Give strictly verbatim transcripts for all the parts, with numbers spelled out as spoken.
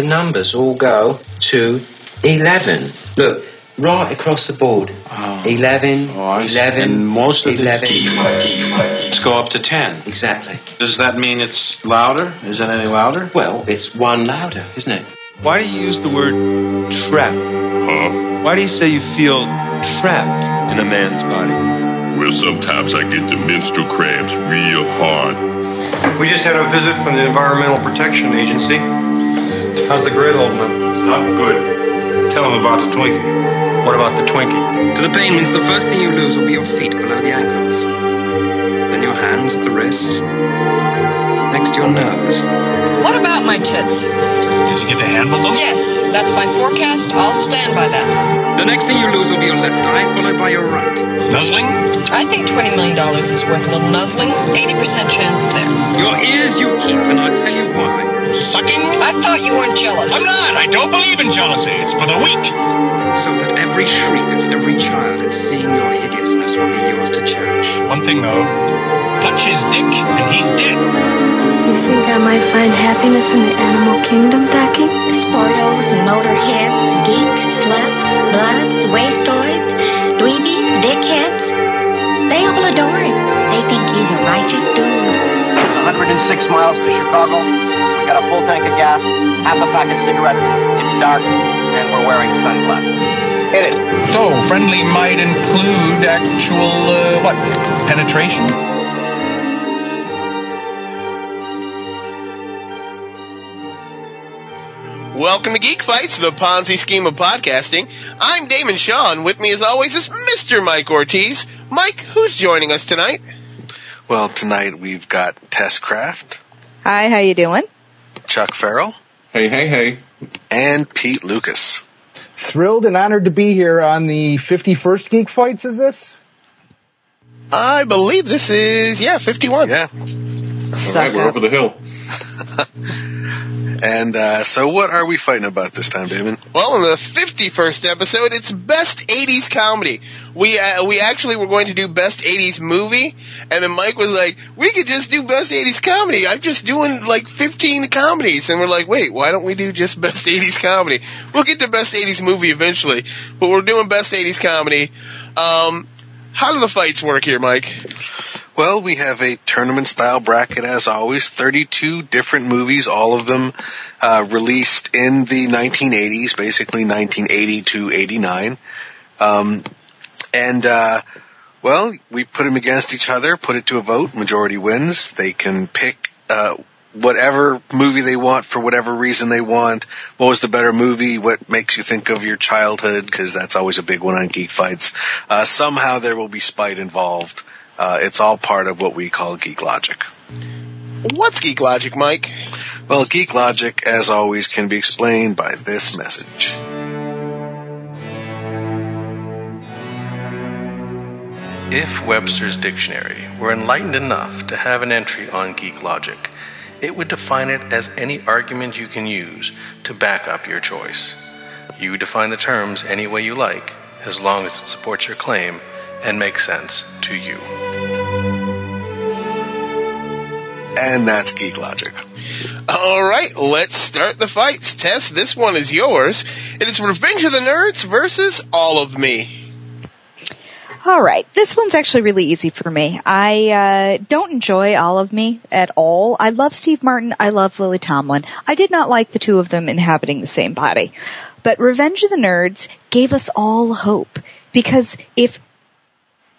the numbers all go to eleven. Look, right across the board. Oh. eleven, oh, eleven, and most of eleven. Let's go up to ten. Exactly. Does that mean it's louder? Is it any louder? Well, it's one louder, isn't it? Why do you use the word trap? Huh? Why do you say you feel trapped in a man's body? Well, sometimes I get the menstrual cramps real hard. We just had a visit from the Environmental Protection Agency. How's the grid, old man? It's not good. Tell them about the Twinkie. What about the Twinkie? To the pain means the first thing you lose will be your feet below the ankles. Then your hands at the wrists. Next to your nose. What about my tits? Did you get to handle them? Yes, that's my forecast. I'll stand by that. The next thing you lose will be your left eye, followed by your right. Nuzzling? I think twenty million dollars is worth a little nuzzling. eighty percent chance there. Your ears you keep, and I'll tell you why. Sucking? I thought you weren't jealous. I'm not. I don't believe in jealousy. It's for the weak. So that every shriek of every child at seeing your hideousness will be yours to cherish. One thing, though. Touch his dick, and he's dead. You think I might find happiness in the animal kingdom, Ducky? Sportos and motorheads, geeks, sluts, bloods, wastoids, dweebies, dickheads. They all adore him. They think he's a righteous dude. It's one hundred six miles to Chicago. We got a full tank of gas, half a pack of cigarettes. It's dark, and we're wearing sunglasses. Hit it. So, friendly might include actual, uh, what? Penetration? Welcome to Geek Fights, the Ponzi scheme of podcasting. I'm Damon Sean. With me, as always, is Mister Mike Ortiz. Mike, who's joining us tonight? Well, tonight we've got Tess Craft. Hi, how you doing? Chuck Farrell. Hey, hey, hey. And Pete Lucas. Thrilled and honored to be here on the fifty-first Geek Fights, is this? I believe this is, yeah, fifty-one. Yeah. All right, we're over the hill. And uh, so what are we fighting about this time, Damon? Well, in the fifty-first episode, it's Best eighties Comedy. We uh, we actually were going to do Best eighties Movie, and then Mike was like, we could just do Best eighties Comedy. I'm just doing like fifteen comedies. And we're like, wait, why don't we do just Best eighties Comedy? We'll get to Best eighties Movie eventually, but we're doing Best eighties Comedy. Um, how do the fights work here, Mike? Well, we have a tournament-style bracket, as always, thirty-two different movies, all of them uh, released in the nineteen eighties, basically nineteen eighty to eighty-nine. Um, and, uh, well, we put them against each other, put it to a vote, majority wins. They can pick uh, whatever movie they want for whatever reason they want. What was the better movie? What makes you think of your childhood? Because that's always a big one on Geek Fights. Uh, somehow there will be spite involved. Uh, it's all part of what we call Geek Logic. What's Geek Logic, Mike? Well, Geek Logic, as always, can be explained by this message. If Webster's Dictionary were enlightened enough to have an entry on Geek Logic, it would define it as any argument you can use to back up your choice. You define the terms any way you like, as long as it supports your claim and makes sense to you. And that's Geek Logic. All right, let's start the fights. Tess, this one is yours. It is Revenge of the Nerds versus All of Me. All right, this one's actually really easy for me. I uh, don't enjoy All of Me at all. I love Steve Martin. I love Lily Tomlin. I did not like the two of them inhabiting the same body. But Revenge of the Nerds gave us all hope. Because if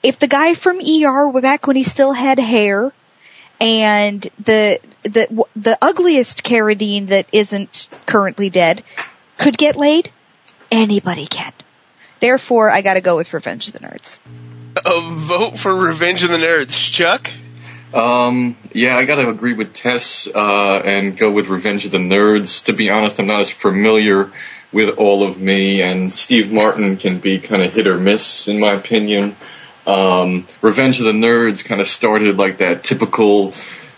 If the guy from E R back when he still had hair, and the the the ugliest Cara Deen that isn't currently dead could get laid, anybody can. Therefore, I got to go with Revenge of the Nerds. A vote for Revenge of the Nerds, Chuck. Um, yeah, I got to agree with Tess uh, and go with Revenge of the Nerds. To be honest, I'm not as familiar with All of Me, and Steve Martin can be kind of hit or miss, in my opinion. Um, Revenge of the Nerds kind of started like that typical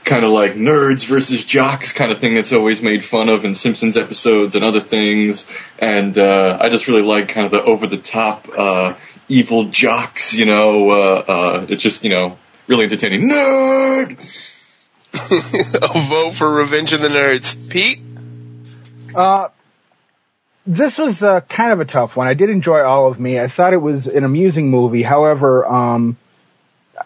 kind of like nerds versus jocks kind of thing that's always made fun of in Simpsons episodes and other things. And uh, I just really like kind of the over-the-top uh, evil jocks, you know. Uh, uh, it's just, you know, really entertaining. Nerd! A vote for Revenge of the Nerds. Pete? Uh, this was uh, kind of a tough one. I did enjoy All of Me. I thought it was an amusing movie. However, um,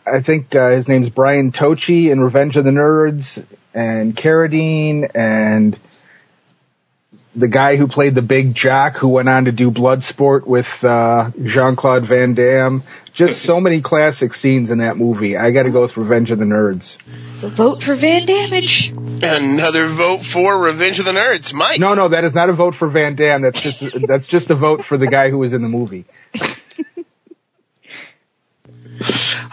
I think uh, his name's Brian Tochi in Revenge of the Nerds, and Carradine, and the guy who played the big jock who went on to do Bloodsport with uh, Jean-Claude Van Damme. Just so many classic scenes in that movie. I got to go with Revenge of the Nerds. It's a vote for Van Damme-ish. Another vote for Revenge of the Nerds. Mike? No, no, that is not a vote for Van Damme. That's just that's just a vote for the guy who was in the movie.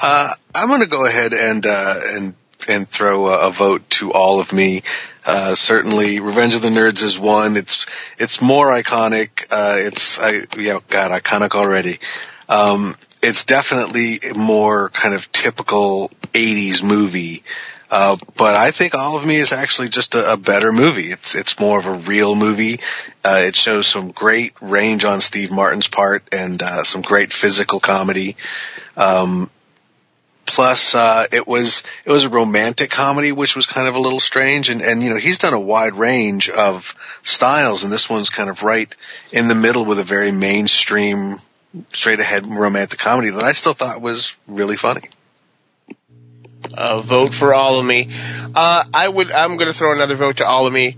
uh, I'm going to go ahead and uh, and. and throw a, a vote to All of Me. Uh, certainly Revenge of the Nerds is one. It's, it's more iconic. Uh, it's, I, yeah, God, iconic already. Um, it's definitely more kind of typical eighties movie. Uh, but I think All of Me is actually just a, a better movie. It's, it's more of a real movie. Uh, it shows some great range on Steve Martin's part and, uh, some great physical comedy. Um, Plus, uh, it was, it was a romantic comedy, which was kind of a little strange. And, and, you know, he's done a wide range of styles, and this one's kind of right in the middle with a very mainstream, straight ahead romantic comedy that I still thought was really funny. Uh, vote for All of Me. Uh, I would, I'm going to throw another vote to All of Me.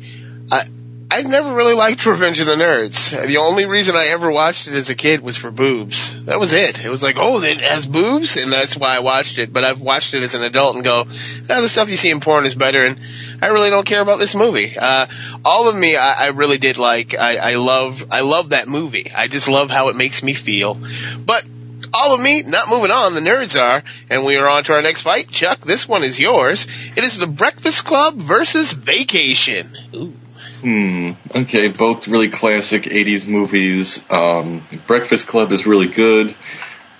I, I've never really liked Revenge of the Nerds. The only reason I ever watched it as a kid was for boobs. That was it. It was like, oh, it has boobs? And that's why I watched it. But I've watched it as an adult and go, no, the stuff you see in porn is better, and I really don't care about this movie. Uh, All of Me, I, I really did like. I, I love, I love that movie. I just love how it makes me feel. But All of Me, not moving on, the Nerds are, and we are on to our next fight. Chuck, this one is yours. It is The Breakfast Club versus Vacation. Ooh. Hmm. Okay, both really classic eighties movies. Um, Breakfast Club is really good,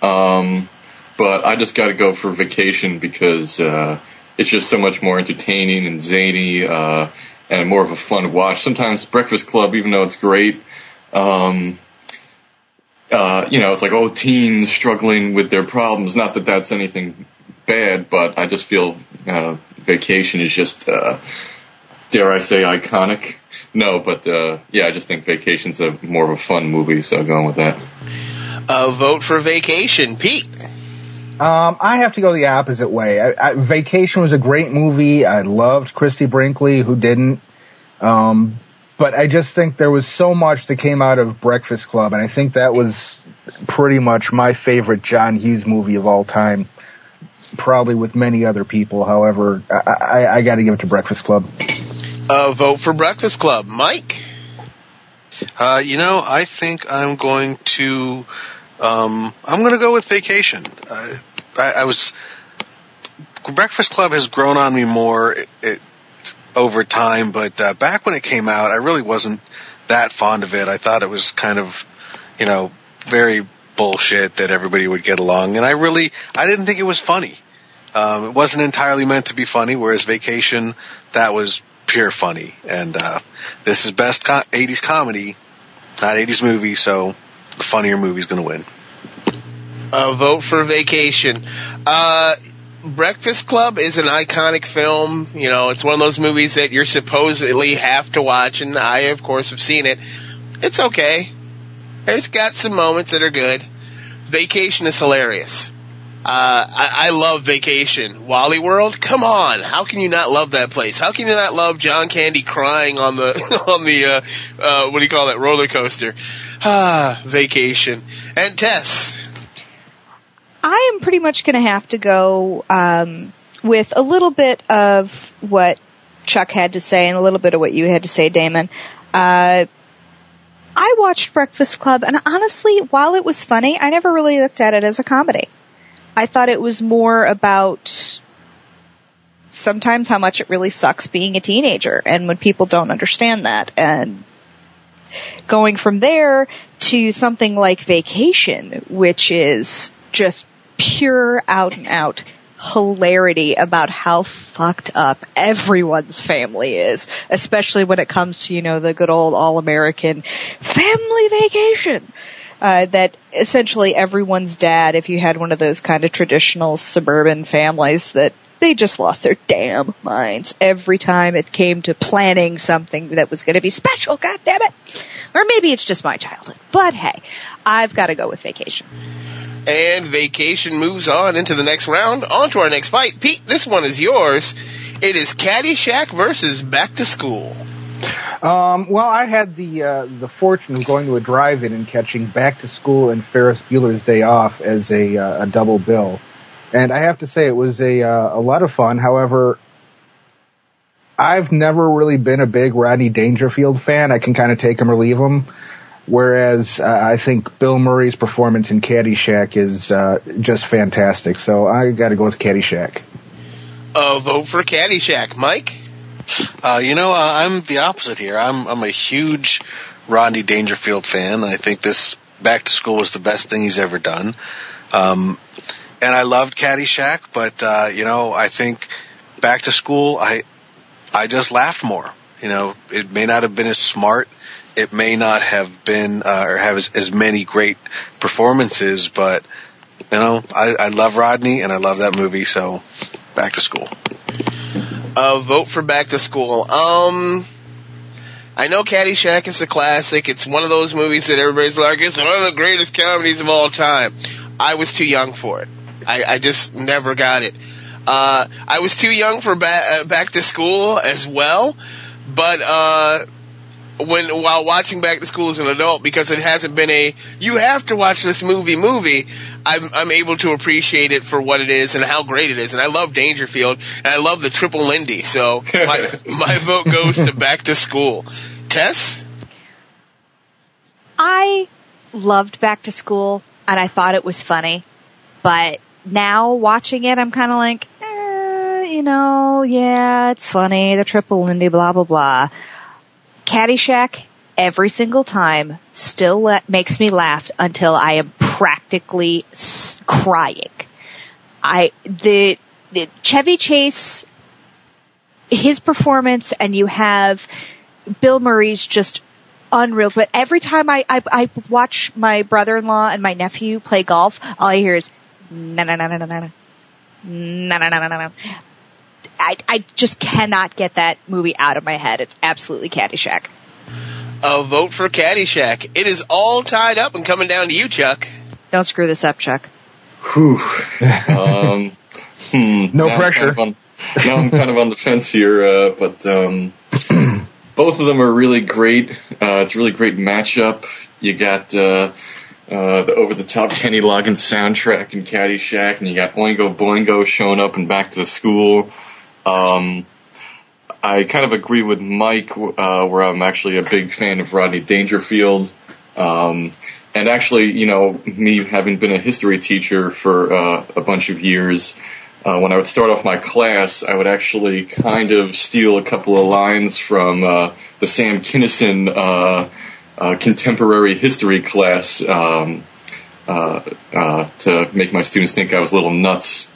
um, but I just got to go for Vacation because uh, it's just so much more entertaining and zany uh, and more of a fun watch. Sometimes Breakfast Club, even though it's great, um, uh, you know, it's like, oh, teens struggling with their problems. Not that that's anything bad, but I just feel uh, Vacation is just, uh, dare I say, iconic. No, but, uh, yeah, I just think Vacation's a more of a fun movie, so I'm going with that. Uh, vote for Vacation. Pete? Um, I have to go the opposite way. I, I, Vacation was a great movie. I loved Christie Brinkley, who didn't. Um, but I just think there was so much that came out of Breakfast Club, and I think that was pretty much my favorite John Hughes movie of all time, probably with many other people. However, I, I, I got to give it to Breakfast Club. Uh, vote for Breakfast Club. Mike? Uh, you know, I think I'm going to, um, I'm going to go with Vacation. Uh, I, I was, Breakfast Club has grown on me more it, it, over time, but uh, back when it came out, I really wasn't that fond of it. I thought it was kind of, you know, very bullshit that everybody would get along, and I really, I didn't think it was funny. Um, it wasn't entirely meant to be funny, whereas Vacation, that was pure funny, and uh this is best co- eighties comedy, not eighties movie, so the funnier movie's gonna win. Uh, vote for Vacation. Uh, Breakfast Club is an iconic film. You know, it's one of those movies that you're supposedly have to watch, and I, of course, have seen it. It's okay. It's got some moments that are good. Vacation is hilarious. Uh, I, I love Vacation. Wally World? Come on. How can you not love that place? How can you not love John Candy crying on the, on the, uh, uh, what do you call that, roller coaster? Ah, Vacation. And Tess? I am pretty much gonna have to go, um, with a little bit of what Chuck had to say and a little bit of what you had to say, Damon. Uh, I watched Breakfast Club, and honestly, while it was funny, I never really looked at it as a comedy. I thought it was more about sometimes how much it really sucks being a teenager and when people don't understand that. And going from there to something like Vacation, which is just pure out and out hilarity about how fucked up everyone's family is, especially when it comes to, you know, the good old all-American family vacation. uh, that essentially everyone's dad, if you had one of those kind of traditional suburban families, that they just lost their damn minds every time it came to planning something that was going to be special, goddammit. Or maybe it's just my childhood. But hey, I've got to go with Vacation. And Vacation moves on into the next round. On to our next fight. Pete, this one is yours. It is Caddyshack versus Back to School. Um, well, I had the uh, the fortune of going to a drive-in and catching Back to School and Ferris Bueller's Day Off as a, uh, a double bill. And I have to say it was a uh, a lot of fun. However, I've never really been a big Rodney Dangerfield fan. I can kind of take him or leave him. Whereas uh, I think Bill Murray's performance in Caddyshack is uh, just fantastic. So I got to go with Caddyshack. Uh, vote for Caddyshack. Mike? Uh, you know, I'm the opposite here. I'm I'm a huge Rodney Dangerfield fan. I think this Back to School was the best thing he's ever done. Um, and I loved Caddyshack, but, uh, you know, I think Back to School, I I just laughed more. You know, it may not have been as smart. It may not have been uh, or have as, as many great performances, but, you know, I, I love Rodney and I love that movie, so Back to School. Uh, vote for Back to School. Um, I know Caddyshack is a classic. It's one of those movies that everybody's like, it's one of the greatest comedies of all time. I was too young for it. I, I just never got it. Uh, I was too young for ba- uh, Back to School as well, but, uh, When while watching Back to School as an adult, because it hasn't been a you have to watch this movie movie, I'm I'm able to appreciate it for what it is and how great it is. And I love Dangerfield and I love the Triple Lindy. So my my vote goes to Back to School. Tess? I loved Back to School and I thought it was funny, but now watching it, I'm kind of like, eh, you know, yeah, it's funny, the Triple Lindy, blah blah blah. Caddyshack, every single time, still la- makes me laugh until I am practically s- crying. I the, the Chevy Chase, his performance, and you have Bill Murray's just unreal. But every time I, I, I watch my brother-in-law and my nephew play golf, all I hear is, na na na na na na na na na na na. I, I just cannot get that movie out of my head. It's absolutely Caddyshack. A vote for Caddyshack. It is all tied up and coming down to you, Chuck. Don't screw this up, Chuck. Whew. Um, hmm. No now pressure. I'm kind of on, now I'm kind of on the fence here, uh, but um, both of them are really great. Uh, it's a really great matchup. You got uh, uh, the over-the-top Kenny Loggins soundtrack in Caddyshack, and you got Oingo Boingo showing up and Back to School. Um, I kind of agree with Mike, uh, where I'm actually a big fan of Rodney Dangerfield. Um, and actually, you know, me having been a history teacher for, uh, a bunch of years, uh, when I would start off my class, I would actually kind of steal a couple of lines from, uh, the Sam Kinison, uh, uh, contemporary history class, um, uh, uh, to make my students think I was a little nuts.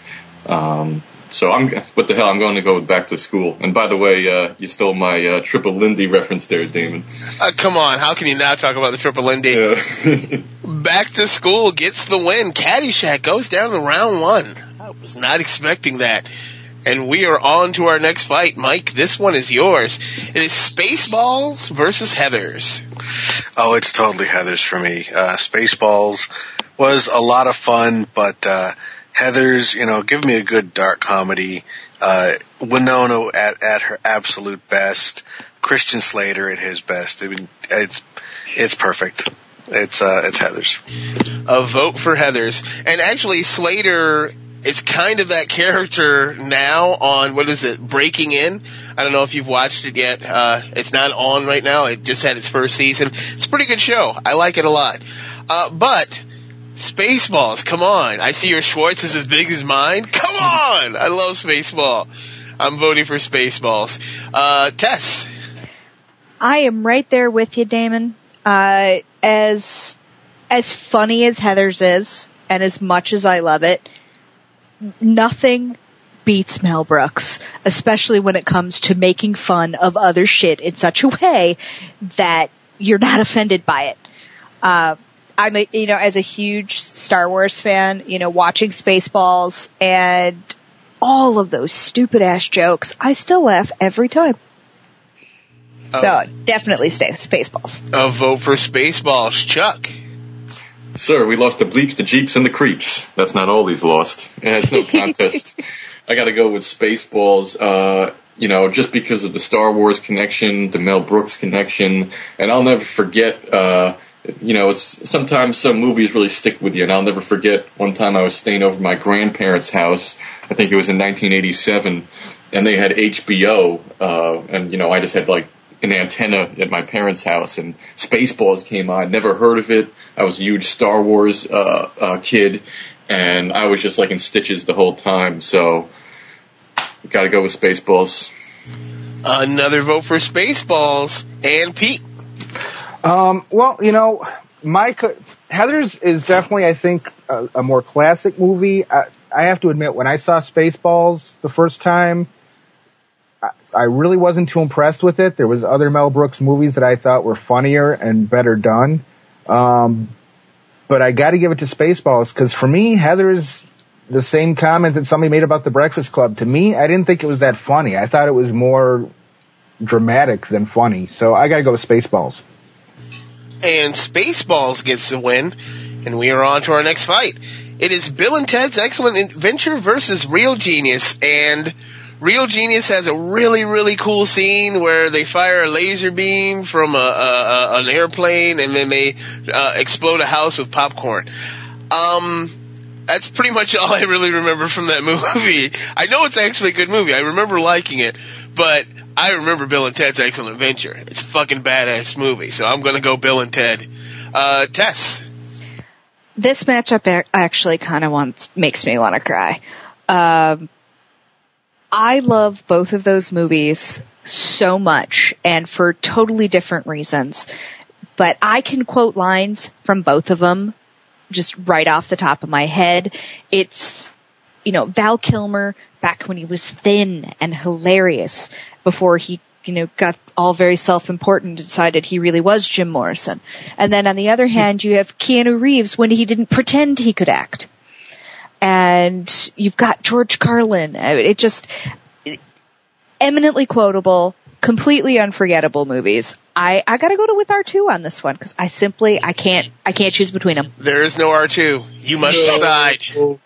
Um, So I'm, what the hell, I'm going to go with Back to School. And by the way, uh, you stole my, uh, Triple Lindy reference there, Damon. Uh, come on, how can you not talk about the Triple Lindy? Yeah. Back to School gets the win. Caddyshack goes down to round one. I was not expecting that. And we are on to our next fight. Mike, this one is yours. It is Spaceballs versus Heathers. Oh, it's totally Heathers for me. Uh, Spaceballs was a lot of fun, but, uh, Heathers, you know, give me a good dark comedy. Uh, Winona at, at her absolute best. Christian Slater at his best. I mean, it's, it's perfect. It's, uh, it's Heathers. A vote for Heathers. And actually, Slater is kind of that character now on, what is it, Breaking In? I don't know if you've watched it yet. Uh, it's not on right now. It just had its first season. It's a pretty good show. I like it a lot. Uh, but, Spaceballs, come on. I see your Schwartz is as big as mine. Come on! I love Spaceball. I'm voting for Spaceballs. Uh, Tess? I am right there with you, Damon. Uh, as, as funny as Heathers is, and as much as I love it, nothing beats Mel Brooks, especially when it comes to making fun of other shit in such a way that you're not offended by it. Uh, I'm a, you know, as a huge Star Wars fan, you know, watching Spaceballs and all of those stupid ass jokes, I still laugh every time. Oh. So definitely stay with Spaceballs. A vote for Spaceballs, Chuck. Sir, we lost the bleeps, the jeeps, and the creeps. That's not all he's lost. And it's no contest. I got to go with Spaceballs. Uh, you know, just because of the Star Wars connection, the Mel Brooks connection, and I'll never forget. Uh, you know, it's sometimes some movies really stick with you, and I'll never forget. One time I was staying over at my grandparents' house. I think it was in nineteen eighty-seven, and they had H B O, uh, and you know, I just had like an antenna at my parents' house, and Spaceballs came on. Never heard of it. I was a huge Star Wars uh, uh, kid, and I was just like in stitches the whole time. So, got to go with Spaceballs. Another vote for Spaceballs, and Pete. Um, well, you know, my co- Heather's is definitely, I think, a, a more classic movie. I, I have to admit, when I saw Spaceballs the first time, I really wasn't too impressed with it. There was other Mel Brooks movies that I thought were funnier and better done. Um, but I got to give it to Spaceballs, because for me, Heather's the same comment that somebody made about The Breakfast Club. To me, I didn't think it was that funny. I thought it was more dramatic than funny. So I got to go with Spaceballs. And Spaceballs gets the win, and we are on to our next fight. It is Bill and Ted's Excellent Adventure versus Real Genius, and Real Genius has a really, really cool scene where they fire a laser beam from a, a, a, an airplane, and then they uh, explode a house with popcorn. Um, that's pretty much all I really remember from that movie. I know it's actually a good movie. I remember liking it, but I remember Bill and Ted's Excellent Adventure. It's a fucking badass movie, so I'm going to go Bill and Ted. Uh, Tess? This matchup actually kind of makes me want to cry. Um... I love both of those movies so much, and for totally different reasons. But I can quote lines from both of them just right off the top of my head. It's, you know, Val Kilmer back when he was thin and hilarious before he, you know, got all very self-important and decided he really was Jim Morrison. And then on the other hand, you have Keanu Reeves when he didn't pretend he could act. And you've got George Carlin. It just it, eminently quotable, completely unforgettable movies. I, I got to go to with R two on this one, because I simply I can't I can't choose between them. There is no R two. You must no. decide. Oh.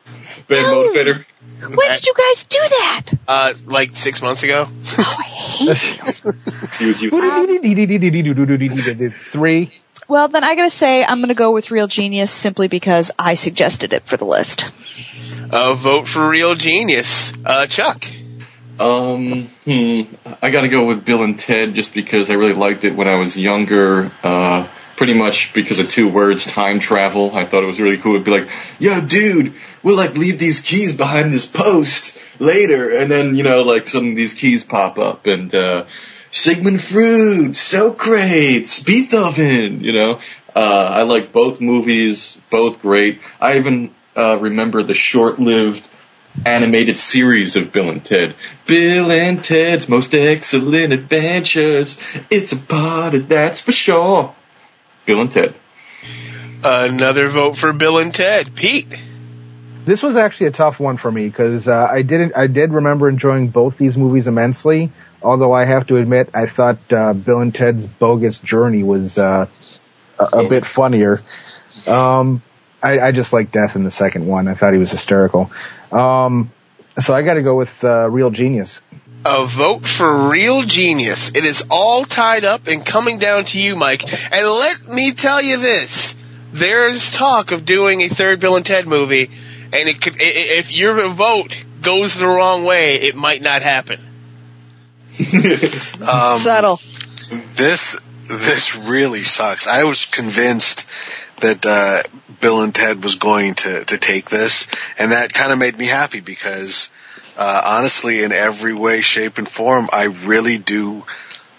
Bad no. motivator. When did you guys do that? Uh, like six months ago. Oh, I hate you. He was you. Three. Well, then I gotta say, I'm gonna go with Real Genius simply because I suggested it for the list. Uh, vote for Real Genius. Uh, Chuck? Um, hmm, I gotta go with Bill and Ted just because I really liked it when I was younger, uh, pretty much because of two words, time travel. I thought it was really cool. It'd be like, yo, dude, we'll like leave these keys behind this post later, and then, you know, like some of these keys pop up, and, uh, Sigmund Freud, Socrates, Beethoven, you know. Uh, I like both movies, both great. I even uh, remember the short-lived animated series of Bill and Ted. Bill and Ted's Most Excellent Adventures. It's a party, that's for sure. Bill and Ted. Another vote for Bill and Ted. Pete? This was actually a tough one for me, because uh, I didn't. I did remember enjoying both these movies immensely. Although I have to admit, I thought uh, Bill and Ted's Bogus Journey was uh, a, a bit funnier. Um, I, I just like Death in the second one. I thought he was hysterical. Um, so I got to go with uh, Real Genius. A vote for Real Genius. It is all tied up and coming down to you, Mike. And let me tell you this. There's talk of doing a third Bill and Ted movie, and it could, if your vote goes the wrong way, it might not happen. um, Subtle. This this really sucks. I was convinced that uh, Bill and Ted was going to, to take this, and that kind of made me happy because, uh, honestly, in every way, shape, and form, I really do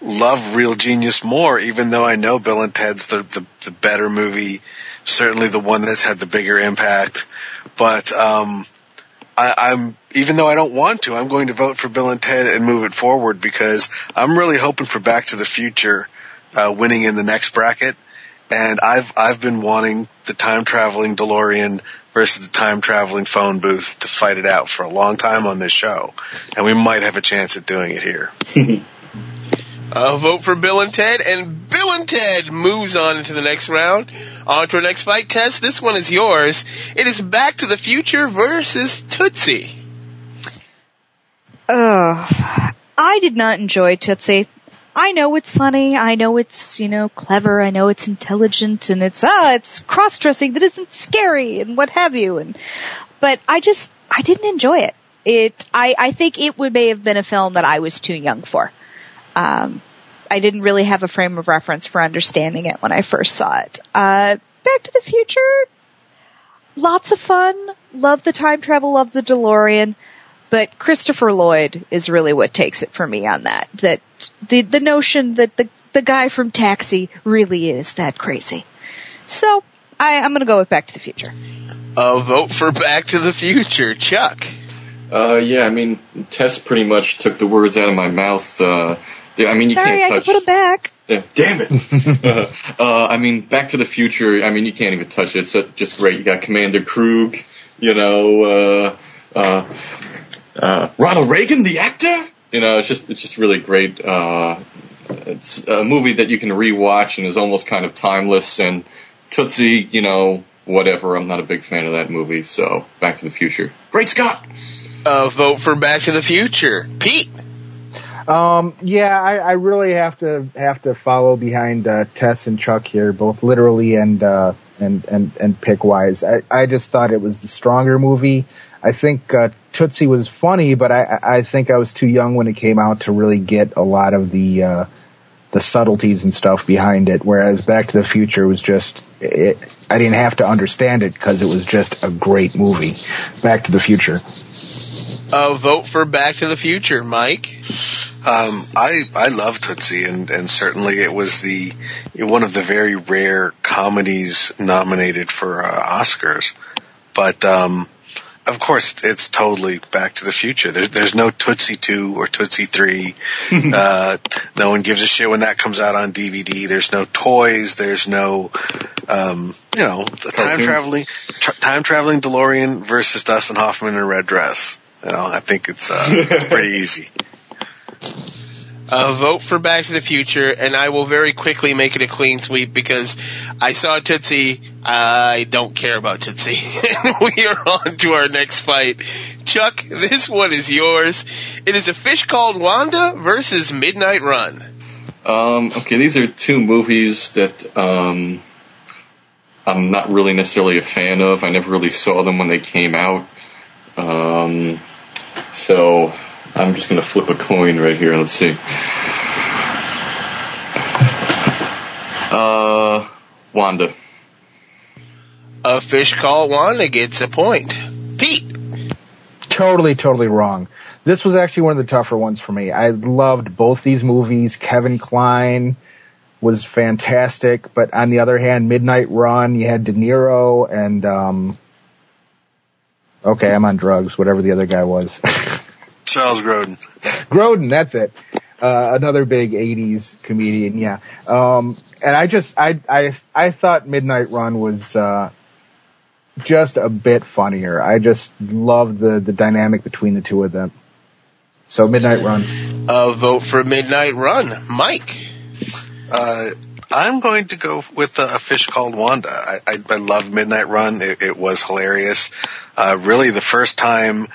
love Real Genius more, even though I know Bill and Ted's the, the, the better movie, certainly the one that's had the bigger impact. But um, I, I'm... even though I don't want to, I'm going to vote for Bill and Ted and move it forward because I'm really hoping for Back to the Future uh, winning in the next bracket. And I've I've been wanting the time traveling DeLorean versus the time traveling phone booth to fight it out for a long time on this show, and we might have a chance at doing it here. Uh, vote for Bill and Ted, and Bill and Ted moves on into the next round. On to our next fight, Tess. This one is yours. It is Back to the Future versus Tootsie. Oh, I did not enjoy Tootsie. I know it's funny. I know it's, you know, clever. I know it's intelligent, and it's, ah, it's cross-dressing that isn't scary and what have you. And, but I just, I didn't enjoy it. It, I, I think it would may have been a film that I was too young for. Um, I didn't really have a frame of reference for understanding it when I first saw it. Uh, Back to the Future, lots of fun. Love the time travel, love the DeLorean. But Christopher Lloyd is really what takes it for me on that. That the, the notion that the, the guy from Taxi really is that crazy. So I, I'm going to go with Back to the Future. A vote for Back to the Future. Chuck. Uh, yeah, I mean, Tess pretty much took the words out of my mouth. Uh, I mean, you Sorry, can't touch. I can put it back. Yeah, damn it. uh, uh, I mean, Back to the Future, I mean, you can't even touch it. It's just great. You got Commander Krug, you know, uh, uh, uh, Ronald Reagan, the actor? You know, it's just, it's just really great. Uh, it's a movie that you can rewatch and is almost kind of timeless. And Tootsie, you know, whatever. I'm not a big fan of that movie. So, Back to the Future. Great Scott! Uh, vote for Back to the Future, Pete. Um, yeah, I, I really have to have to follow behind uh, Tess and Chuck here, both literally and uh, and and and pick wise. I, I just thought it was the stronger movie. I think uh, Tootsie was funny, but I I think I was too young when it came out to really get a lot of the uh, the subtleties and stuff behind it. Whereas Back to the Future was just it, I didn't have to understand it because it was just a great movie. Back to the Future. Uh, vote for Back to the Future, Mike. Um, I I love Tootsie, and, and certainly it was the one of the very rare comedies nominated for uh, Oscars. But um, of course, it's totally Back to the Future. There's there's no Tootsie two or Tootsie three. uh, no one gives a shit when that comes out on D V D. There's no toys. There's no um, you know time traveling tra- time traveling DeLorean versus Dustin Hoffman in a red dress. You know, I think it's, uh, it's pretty easy. Uh, vote for Back to the Future, and I will very quickly make it a clean sweep because I saw Tootsie. I don't care about Tootsie. We are on to our next fight. Chuck, this one is yours. It is A Fish Called Wanda versus Midnight Run. Um, okay, these are two movies that um, I'm not really necessarily a fan of. I never really saw them when they came out. Um, so I'm just going to flip a coin right here. Let's see. Uh, Wanda. A Fish Called Wanda gets a point. Pete. Totally, totally wrong. This was actually one of the tougher ones for me. I loved both these movies. Kevin Kline was fantastic, but on the other hand, Midnight Run, you had De Niro and, um, okay, I'm on drugs, whatever the other guy was. Charles Grodin. Grodin, that's it. Uh, another big eighties comedian, yeah. Um, and I just, I, I, I thought Midnight Run was, uh, just a bit funnier. I just loved the, the dynamic between the two of them. So Midnight Run. Uh, vote for Midnight Run. Mike. Uh, I'm going to go with uh, A Fish Called Wanda. I, I, I love Midnight Run. It, it was hilarious. Uh, really, the first time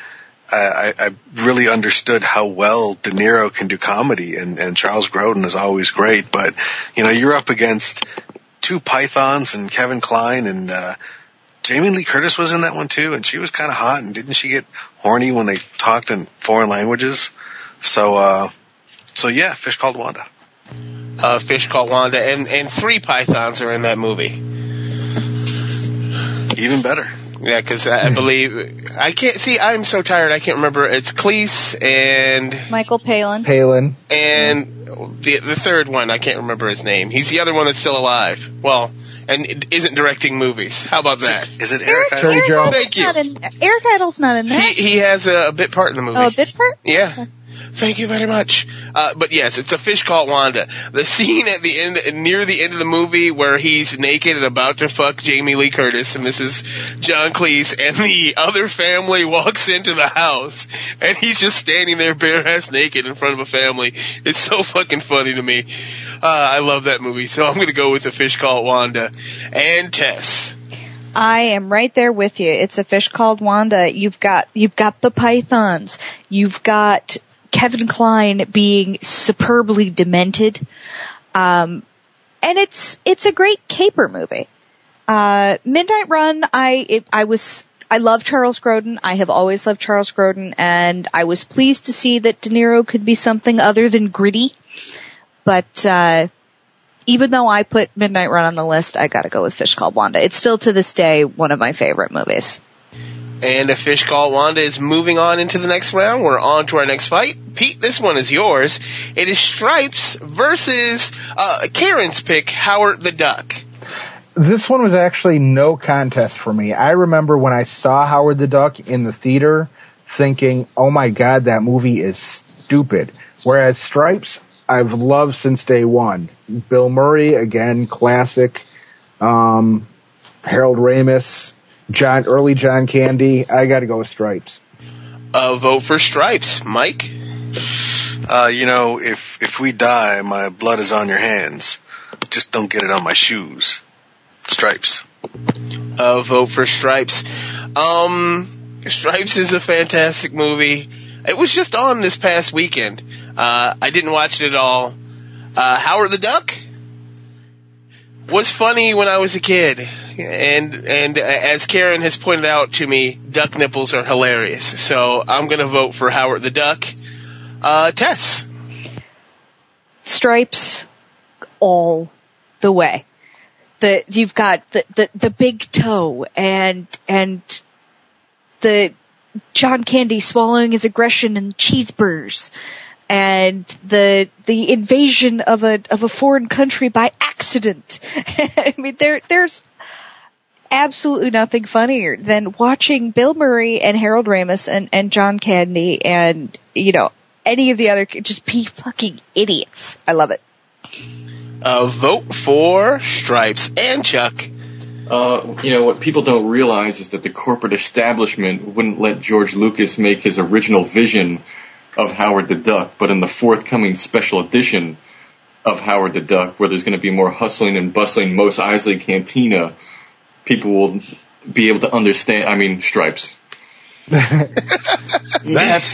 I, I really understood how well De Niro can do comedy, and, and Charles Grodin is always great. But, you know, you're up against two pythons and Kevin Kline, and uh, Jamie Lee Curtis was in that one too, and she was kind of hot. And didn't she get horny when they talked in foreign languages? So, uh, so yeah, Fish Called Wanda. Uh, Fish Called Wanda, and, and three pythons are in that movie. Even better. Yeah, because I, I believe I can't see. I'm so tired. I can't remember. It's Cleese and Michael Palin. Palin and the the third one. I can't remember his name. He's the other one that's still alive. Well, and isn't directing movies. How about that? Is it, is it Eric Idle? Eric, Eric Idle's not in. Eric Idle's not in that. He, he has a, a bit part in the movie. Oh, a bit part. Yeah. Thank you very much. Uh, but yes, it's A Fish Called Wanda. The scene at the end, near the end of the movie, where he's naked and about to fuck Jamie Lee Curtis, and this is John Cleese, and the other family walks into the house, and he's just standing there bare ass naked in front of a family. It's so fucking funny to me. Uh, I love that movie, so I'm going to go with A Fish Called Wanda. And Tess. I am right there with you. It's A Fish Called Wanda. You've got, you've got the pythons. You've got Kevin Kline being superbly demented. Um, and it's, it's a great caper movie. Uh, Midnight Run, I, it, I was, I love Charles Grodin. I have always loved Charles Grodin, and I was pleased to see that De Niro could be something other than gritty. But, uh, even though I put Midnight Run on the list, I gotta go with Fish Called Wanda. It's still to this day one of my favorite movies. And A Fish Called Wanda is moving on into the next round. We're on to our next fight. Pete, this one is yours. It is Stripes versus uh, Karen's pick, Howard the Duck. This one was actually no contest for me. I remember when I saw Howard the Duck in the theater thinking, oh my God, that movie is stupid. Whereas Stripes, I've loved since day one. Bill Murray, again, classic. Um, Harold Ramis, John, early John Candy. I got to go with Stripes. Uh, vote for Stripes, Mike. Uh, you know, if if we die, my blood is on your hands. Just don't get it on my shoes. Stripes. Uh, vote for Stripes. Um, Stripes is a fantastic movie. It was just on this past weekend. Uh, I didn't watch it at all. Uh, Howard the Duck was funny when I was a kid. And, and as Karen has pointed out to me, duck nipples are hilarious. So I'm going to vote for Howard the Duck. Uh, Tess. Stripes all the way. The, you've got the, the, the big toe and, and the John Candy swallowing his aggression and cheeseburgers. And the the invasion of a of a foreign country by accident. I mean, there there's absolutely nothing funnier than watching Bill Murray and Harold Ramis and and John Candy and, you know, any of the other just be fucking idiots. I love it. Uh, vote for Stripes and Chuck. Uh, you know, what people don't realize is that the corporate establishment wouldn't let George Lucas make his original vision of Howard the Duck, but in the forthcoming special edition of Howard the Duck, where there's going to be more hustling and bustling Mos Eisley Cantina, people will be able to understand, I mean, Stripes. That's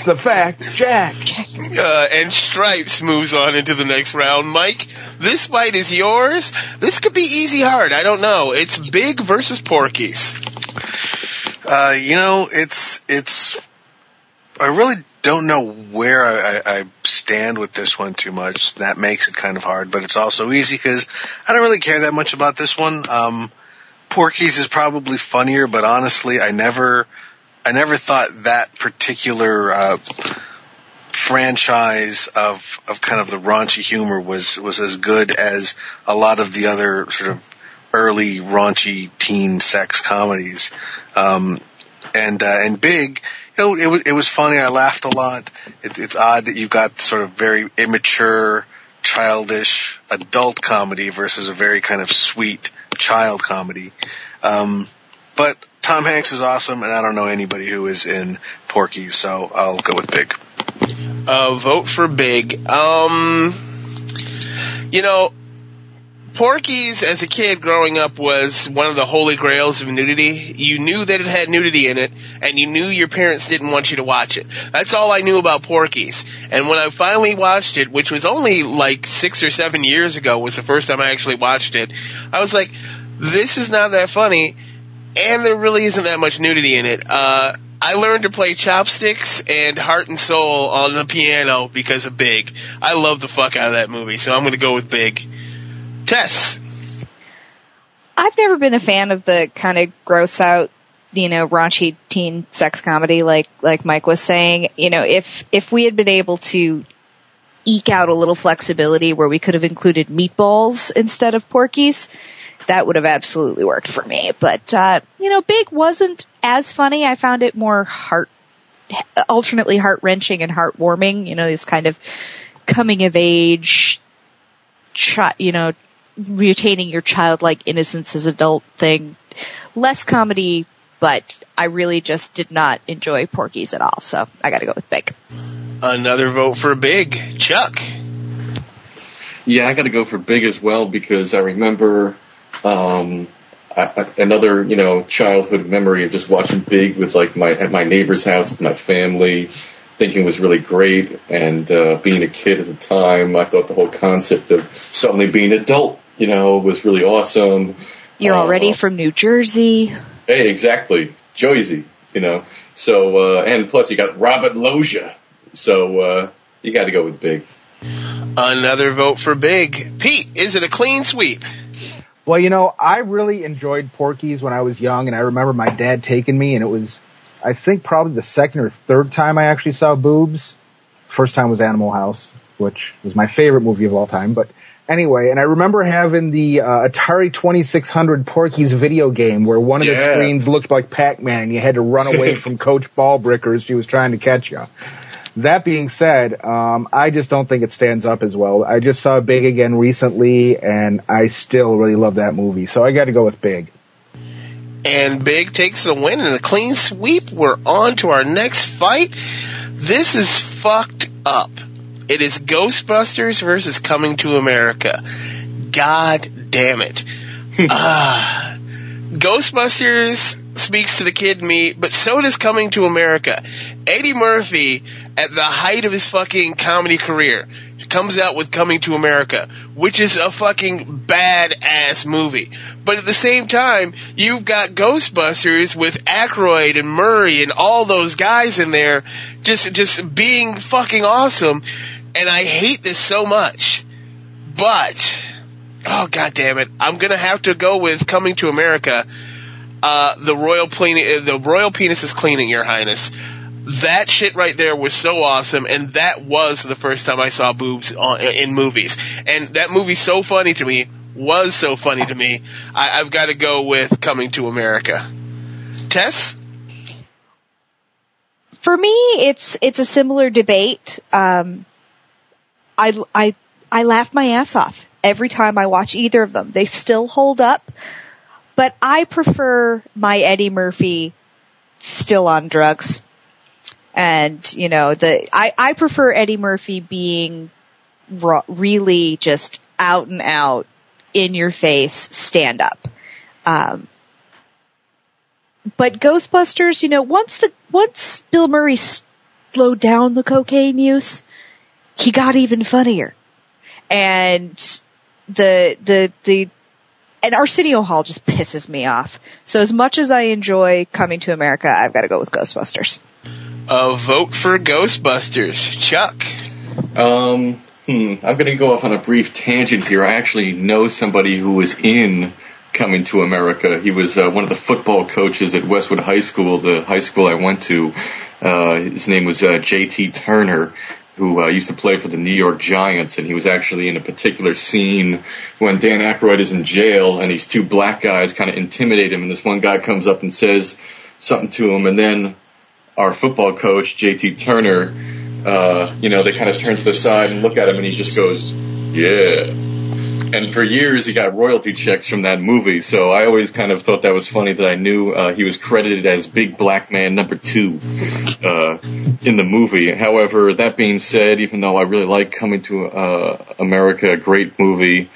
the fact, Jack. Uh, and Stripes moves on into the next round. Mike, this fight is yours. This could be easy hard, I don't know. It's Big versus Porky's. Uh, you know, it's, it's, I really don't know where I, I stand with this one too much. That makes it kind of hard, but it's also easy because I don't really care that much about this one. Um, Porky's is probably funnier, but honestly, I never, I never thought that particular uh, franchise of of kind of the raunchy humor was was as good as a lot of the other sort of early raunchy teen sex comedies, um, and uh, and Big. You know, it was it was funny. I laughed a lot. It, it's odd that you've got sort of very immature, childish adult comedy versus a very kind of sweet child comedy. Um, but Tom Hanks is awesome, and I don't know anybody who is in Porky's, so I'll go with Big. Uh, vote for Big. Um, you know, Porky's, as a kid growing up, was one of the holy grails of nudity. You knew that it had nudity in it, and you knew your parents didn't want you to watch it. That's all I knew about Porky's. And when I finally watched it, which was only like six or seven years ago, was the first time I actually watched it, I was like, this is not that funny, and there really isn't that much nudity in it. Uh, I learned to play Chopsticks and Heart and Soul on the piano because of Big. I love the fuck out of that movie, so I'm going to go with Big. Tess. I've never been a fan of the kind of gross out, you know, raunchy teen sex comedy like, like Mike was saying. You know, if, if we had been able to eke out a little flexibility where we could have included Meatballs instead of Porky's, that would have absolutely worked for me. But, uh, you know, Big wasn't as funny. I found it more heart alternately heart-wrenching and heartwarming, you know, this kind of coming of age, chi- you know, retaining your childlike innocence as adult thing. Less comedy, but I really just did not enjoy Porky's at all, so I gotta go with Big. Another vote for Big. Chuck. Yeah, I gotta go for Big as well, because I remember um, I, I, another, you know, childhood memory of just watching Big with like my at my neighbor's house with my family, thinking it was really great, and uh, being a kid at the time, I thought the whole concept of suddenly being an adult, you know, was really awesome. You're uh, already from New Jersey. Hey, exactly. Joyzy, you know. So, uh, and plus you got Robert Loggia. So, uh, you gotta go with Big. Another vote for Big. Pete, is it a clean sweep? Well, you know, I really enjoyed Porky's when I was young, and I remember my dad taking me, and it was, I think, probably the second or third time I actually saw boobs. First time was Animal House, which was my favorite movie of all time, but anyway, and I remember having the uh, Atari twenty-six hundred Porky's video game where one of yeah. the screens looked like Pac-Man and you had to run away from Coach Ballbricker as she was trying to catch you. That being said, um, I just don't think it stands up as well. I just saw Big again recently, and I still really love that movie, so I got to go with Big. And Big takes the win in a clean sweep. We're on to our next fight. This is fucked up. It is Ghostbusters versus Coming to America. God damn it. uh, Ghostbusters speaks to the kid in me, but so does Coming to America. Eddie Murphy, at the height of his fucking comedy career, comes out with Coming to America, which is a fucking badass movie. But at the same time, you've got Ghostbusters with Aykroyd and Murray and all those guys in there just just being fucking awesome, and I hate this so much. But, oh god damn it, I'm gonna have to go with Coming to America. Uh, the royal ple- the royal penis is cleaning, Your Highness. That shit right there was so awesome, and that was the first time I saw boobs on, in movies. And that movie's so funny to me, was so funny to me, I, I've got to go with Coming to America. Tess? For me, it's it's a similar debate. Um, I, I, I laugh my ass off every time I watch either of them. They still hold up, but I prefer my Eddie Murphy still on drugs. And, you know, the, I, I prefer Eddie Murphy being raw, really just out and out, in your face, stand up. Um, but Ghostbusters, you know, once the, once Bill Murray slowed down the cocaine use, he got even funnier. And the, the, the, and Arsenio Hall just pisses me off. So as much as I enjoy Coming to America, I've got to go with Ghostbusters. A vote for Ghostbusters. Chuck? Um, hmm, I'm going to go off on a brief tangent here. I actually know somebody who was in Coming to America. He was uh, one of the football coaches at Westwood High School, the high school I went to. Uh, his name was uh, J T Turner, who uh, used to play for the New York Giants, and he was actually in a particular scene when Dan Aykroyd is in jail, and these two black guys kind of intimidate him, and this one guy comes up and says something to him, and then our football coach, J T Turner, uh, you know, they kind of turn to the side and look at him, and he just goes, yeah. And for years, he got royalty checks from that movie, so I always kind of thought that was funny that I knew uh, he was credited as Big Black Man Number Two uh, in the movie. However, that being said, even though I really like Coming to uh, America, a great movie,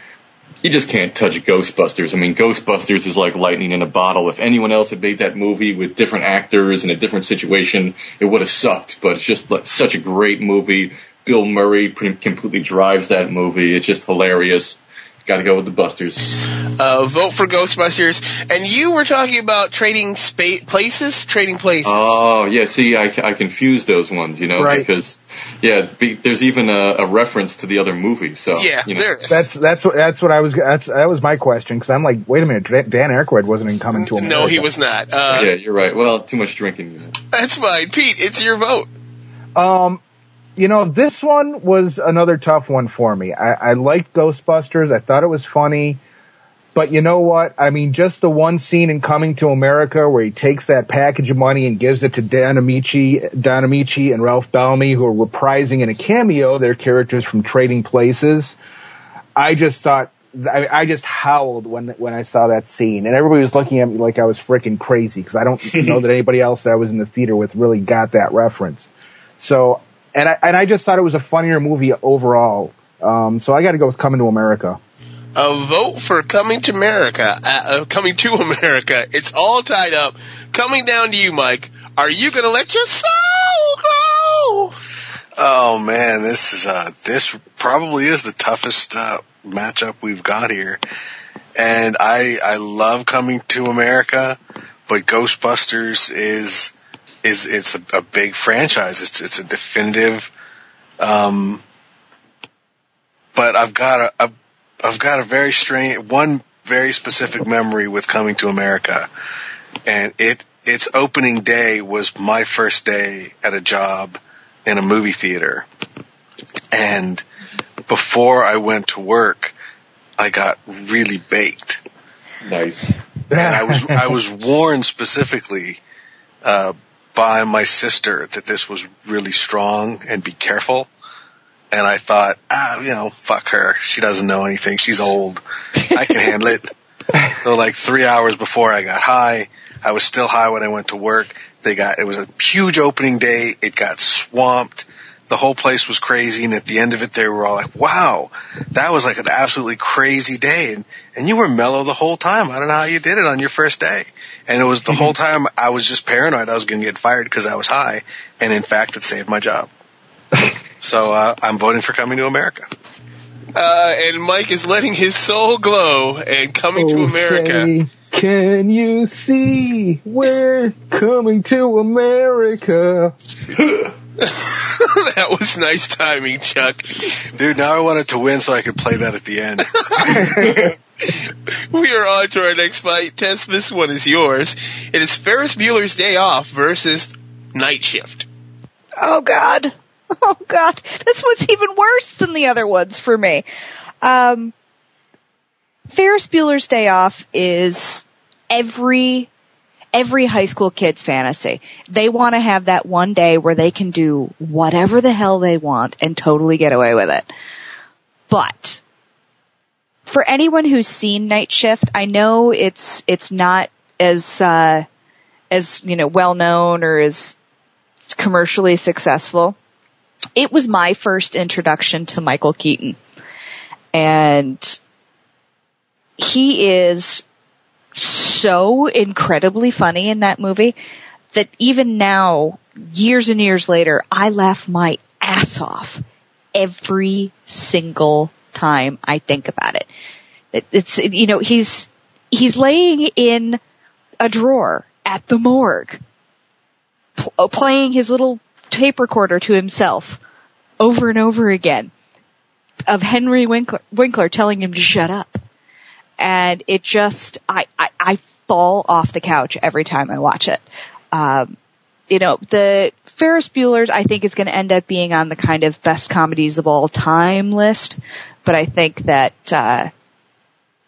you just can't touch Ghostbusters. I mean, Ghostbusters is like lightning in a bottle. If anyone else had made that movie with different actors in a different situation, it would have sucked. But it's just like such a great movie. Bill Murray pretty, completely drives that movie. It's just hilarious. Got to go with the Busters. Uh, vote for Ghostbusters. And you were talking about trading spa- places? Trading places. Oh, yeah. See, I, I confused those ones, you know, right. Because, yeah, be, there's even a, a reference to the other movie. So, yeah, you know. There is. That's, that's, what, that's what I was, that's, that was my question, because I'm like, wait a minute, Dan Aykroyd wasn't in Coming to America. No, he was not. Uh, yeah, you're right. Well, too much drinking. You know. That's fine. Pete, it's your vote. Um, You know, this one was another tough one for me. I, I liked Ghostbusters. I thought it was funny. But you know what? I mean, just the one scene in Coming to America where he takes that package of money and gives it to Don Amici, Don Amici and Ralph Bellamy, who are reprising in a cameo their characters from Trading Places. I just thought, I, I just howled when when I saw that scene. And everybody was looking at me like I was freaking crazy because I don't know that anybody else that I was in the theater with really got that reference. So, and I, and I just thought it was a funnier movie overall. Um, so I got to go with Coming to America. A vote for Coming to America, uh, Coming to America. It's all tied up. Coming down to you, Mike. Are you going to let your soul grow? Oh man, this is uh, this probably is the toughest uh, matchup we've got here. And I I love Coming to America, but Ghostbusters is is it's a, a big franchise. It's it's a definitive. Um, but I've got a. a I've got a very strange, one very specific memory with Coming to America, and it its opening day was my first day at a job in a movie theater. And before I went to work, I got really baked. Nice. And I was I was warned specifically uh, by my sister that this was really strong and be careful. And I thought, ah, you know, fuck her. She doesn't know anything. She's old. I can handle it. So like three hours before I got high, I was still high when I went to work. They got, it was a huge opening day. It got swamped. The whole place was crazy. And at the end of it, they were all like, wow, that was like an absolutely crazy day. And, and you were mellow the whole time. I don't know how you did it on your first day. And it was the whole time I was just paranoid I was going to get fired because I was high. And in fact, it saved my job. So uh, I'm voting for Coming to America. Uh, and Mike is letting his soul glow and Coming oh, to America. Say, can you see we're coming to America? That was nice timing, Chuck. Dude, now I wanted to win so I could play that at the end. We are on to our next fight. Tess, this one is yours. It is Ferris Bueller's Day Off versus Night Shift. Oh, God. Oh, God. This one's even worse than the other ones for me. Um, Ferris Bueller's Day Off is every every high school kid's fantasy. They want to have that one day where they can do whatever the hell they want and totally get away with it. But for anyone who's seen Night Shift, I know it's it's not as uh, as you know well known or as commercially successful. It was my first introduction to Michael Keaton, and he is so incredibly funny in that movie that even now, years and years later, I laugh my ass off every single time I think about it. it it's, you know, he's, he's laying in a drawer at the morgue, pl- playing his little tape recorder to himself over and over again of Henry Winkler, Winkler telling him to shut up. And it just, I, I, I fall off the couch every time I watch it. Um, you know, the Ferris Bueller's, I think, is going to end up being on the kind of best comedies of all time list. But I think that, uh,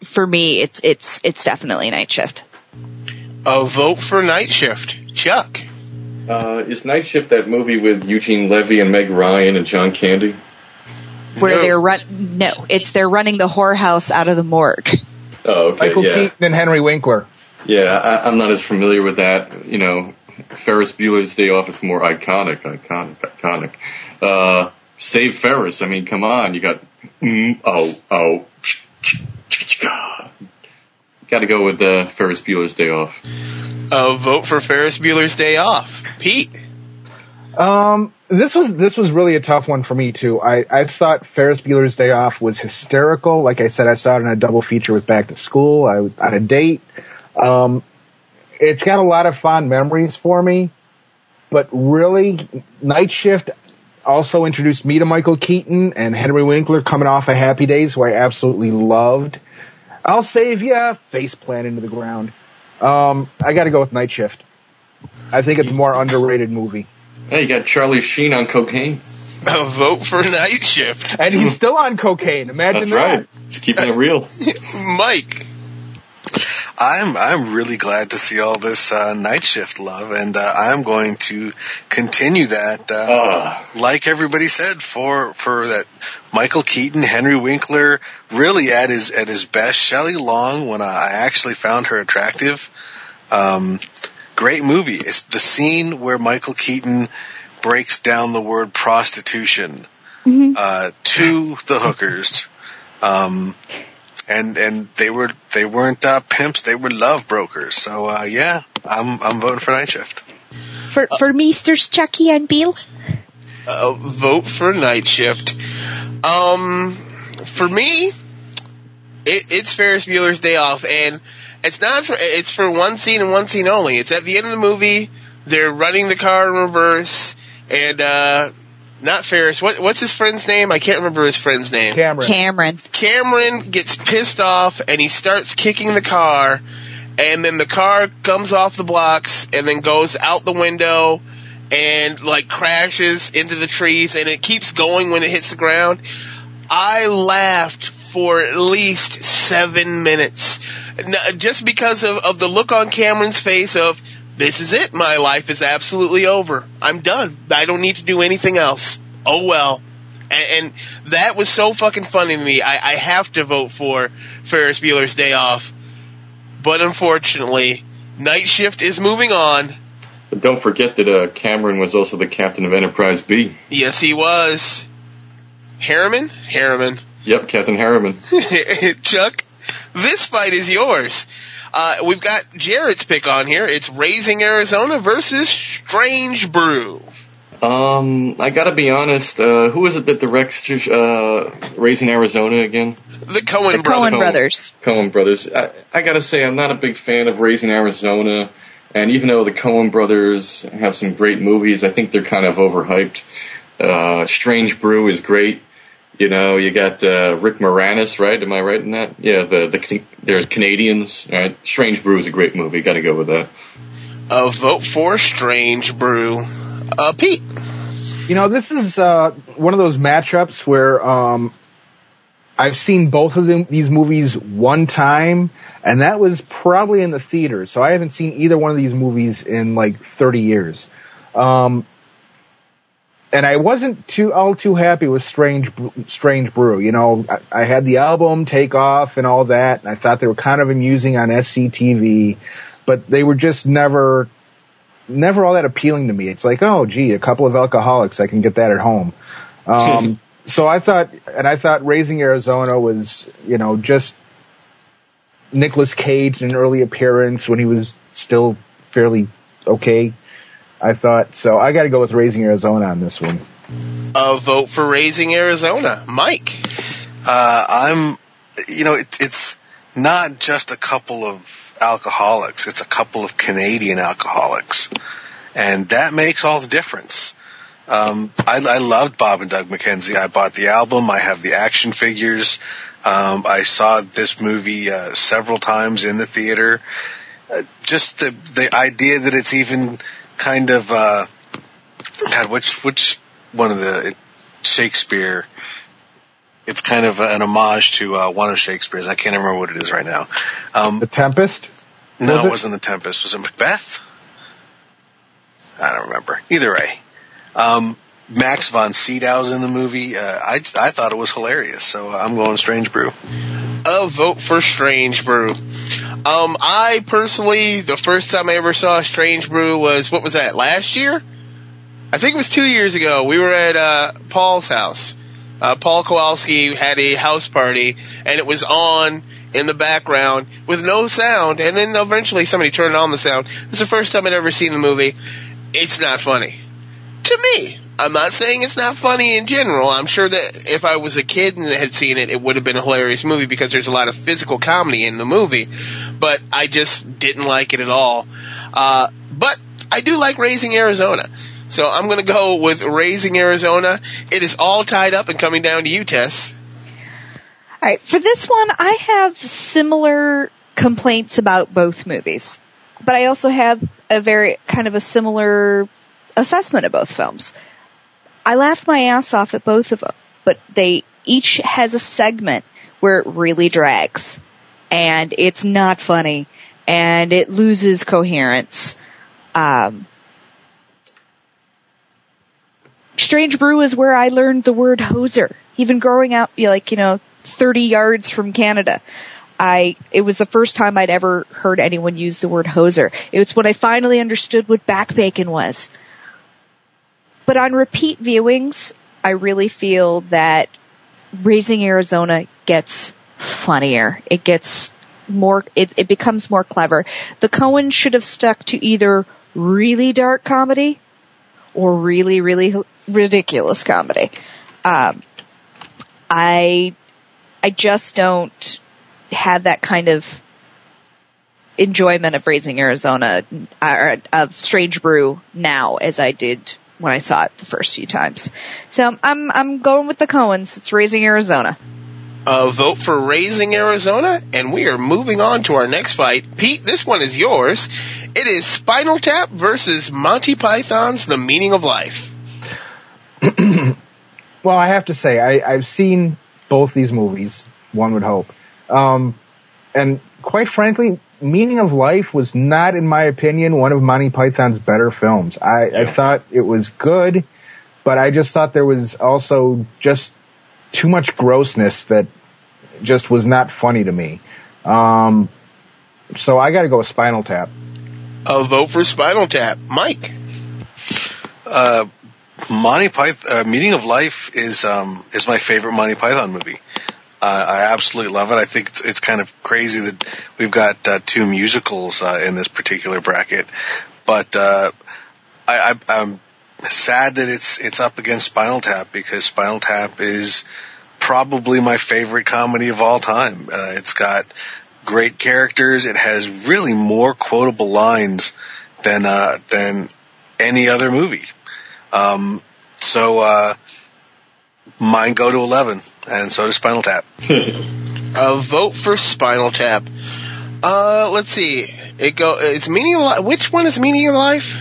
for me, it's, it's, it's definitely Night Shift. A vote for Night Shift. Chuck. Uh, is Night Shift that movie with Eugene Levy and Meg Ryan and John Candy? Where no. they're run? No, it's they're running the whorehouse out of the morgue. Oh, okay, Michael yeah. Keaton and Henry Winkler. Yeah, I, I'm not as familiar with that. You know, Ferris Bueller's Day Off is more iconic, iconic, iconic. Uh, Save Ferris. I mean, come on, you got mm, oh oh. Got to go with uh, Ferris Bueller's Day Off. Uh, vote for Ferris Bueller's Day Off. Pete? Um, this was this was really a tough one for me, too. I, I thought Ferris Bueller's Day Off was hysterical. Like I said, I saw it in a double feature with Back to School. I was on a date. Um, it's got a lot of fond memories for me. But really, Night Shift also introduced me to Michael Keaton and Henry Winkler coming off of Happy Days, who I absolutely loved. I'll save ya, face plant into the ground. Um, I got to go with Night Shift. I think it's a more underrated movie. Hey, you got Charlie Sheen on cocaine. A vote for Night Shift. And he's still on cocaine. Imagine That's that. That's right. He's keeping it real. Mike. I'm I'm really glad to see all this uh, Night Shift love, and uh, I'm going to continue that. Uh, uh. Like everybody said, for for that Michael Keaton, Henry Winkler, really at his at his best. Shelley Long, when I actually found her attractive, um, great movie. It's the scene where Michael Keaton breaks down the word prostitution mm-hmm. uh, to the hookers. Um, and, and they were, they weren't, uh, pimps. They were love brokers. So, uh, yeah, I'm, I'm voting for Night Shift. For, for uh, Meesters Chucky and Bill? Uh, vote for Night Shift. Um, for me, it, it's Ferris Bueller's Day Off, and it's not for, it's for one scene and one scene only. It's at the end of the movie. They're running the car in reverse, and, uh, Not Ferris. What, what's his friend's name? I can't remember his friend's name. Cameron. Cameron. Cameron gets pissed off, and he starts kicking the car, and then the car comes off the blocks and then goes out the window and, like, crashes into the trees, and it keeps going when it hits the ground. I laughed for at least seven minutes. Now, just because of, of the look on Cameron's face of, this is it. My life is absolutely over. I'm done. I don't need to do anything else. Oh, well. And, and that was so fucking funny to me. I, I have to vote for Ferris Bueller's Day Off. But unfortunately, Night Shift is moving on. But don't forget that uh, Cameron was also the captain of Enterprise B. Yes, he was. Harriman? Harriman. Yep, Captain Harriman. Chuck, this fight is yours. Uh, we've got Jared's pick on here. It's Raising Arizona versus Strange Brew. Um, I gotta be honest. Uh, who is it that directs uh, Raising Arizona again? The Coen the brothers. Coen brothers. Coen brothers. I, I gotta say, I'm not a big fan of Raising Arizona. And even though the Coen brothers have some great movies, I think they're kind of overhyped. Uh, Strange Brew is great. You know, you got uh, Rick Moranis, right? Am I right in that? Yeah, the the they're Canadians, right? Strange Brew is a great movie. Got to go with that. Uh, vote for Strange Brew, uh, Pete. You know, this is uh, one of those matchups where um, I've seen both of them, these movies one time, and that was probably in the theater. So I haven't seen either one of these movies in like thirty years. Um, And I wasn't too all too happy with Strange Strange Brew. You know, I, I had the album Take Off and all that, and I thought they were kind of amusing on S C T V, but they were just never, never all that appealing to me. It's like, oh, gee, a couple of alcoholics, I can get that at home. Um, so I thought, and I thought Raising Arizona was, you know, just Nicolas Cage in an early appearance when he was still fairly okay. I thought, so I got to go with Raising Arizona on this one. A vote for Raising Arizona. Mike? Uh, I'm, you know, it, it's not just a couple of alcoholics. It's a couple of Canadian alcoholics. And that makes all the difference. Um, I, I loved Bob and Doug McKenzie. I bought the album. I have the action figures. Um, I saw this movie uh, several times in the theater. Uh, just the, the idea that it's even... kind of, uh, God, which, which one of the, it, Shakespeare, it's kind of an homage to, uh, one of Shakespeare's. I can't remember what it is right now. Um, The Tempest? No, was it? It wasn't The Tempest. Was it Macbeth? I don't remember. Either way. Um, Max von Sydow's in the movie. Uh, I, I thought it was hilarious, so I'm going Strange Brew. A vote for Strange Brew. Um, I personally, the first time I ever saw Strange Brew was, what was that, last year? I think it was two years ago. We were at uh, Paul's house. Uh, Paul Kowalski had a house party, and it was on in the background with no sound, and then eventually somebody turned on the sound. It's the first time I'd ever seen the movie. It's not funny. To me. I'm not saying it's not funny in general. I'm sure that if I was a kid and had seen it, it would have been a hilarious movie because there's a lot of physical comedy in the movie. But I just didn't like it at all. Uh, but I do like Raising Arizona. So I'm going to go with Raising Arizona. It is all tied up and coming down to you, Tess. All right. For this one, I have similar complaints about both movies. But I also have a very kind of a similar assessment of both films. I laughed my ass off at both of them, but they each has a segment where it really drags, and it's not funny. and it loses coherence. Um, Strange Brew is where I learned the word hoser. Even growing out, like, you know, thirty yards from Canada, I it was the first time I'd ever heard anyone use the word hoser. It was when I finally understood what back bacon was. But on repeat viewings, I really feel that Raising Arizona gets funnier. It gets more, it, it becomes more clever. The Coens should have stuck to either really dark comedy or really, really ridiculous comedy. Um, I, I just don't have that kind of enjoyment of Raising Arizona, or of Strange Brew now as I did when I saw it the first few times. So I'm, I'm going with the Coens. It's Raising Arizona. Uh, vote for Raising Arizona, and we are moving on to our next fight. Pete, this one is yours. It is Spinal Tap versus Monty Python's The Meaning of Life. Well, I have to say, I, I've seen both these movies, one would hope. Um, and quite frankly, Meaning of Life was not, in my opinion, one of Monty Python's better films. I, yeah. I thought it was good, but I just thought there was also just too much grossness that just was not funny to me. Um, so I got to go with Spinal Tap. I'll vote for Spinal Tap. Mike? Uh, Monty Python, uh, Meaning of Life is, um, is my favorite Monty Python movie. Uh, I absolutely love it. I think it's, it's kind of crazy that we've got uh, two musicals uh, in this particular bracket, but uh, I, I, I'm sad that it's it's up against Spinal Tap, because Spinal Tap is probably my favorite comedy of all time. Uh, it's got great characters. It has really more quotable lines than uh, than any other movie. Um, so uh, mine go to eleven. And so does Spinal Tap. uh, vote for Spinal Tap. Uh, let's see. It go. It's Meaning of Life. Which one is Meaning of Life?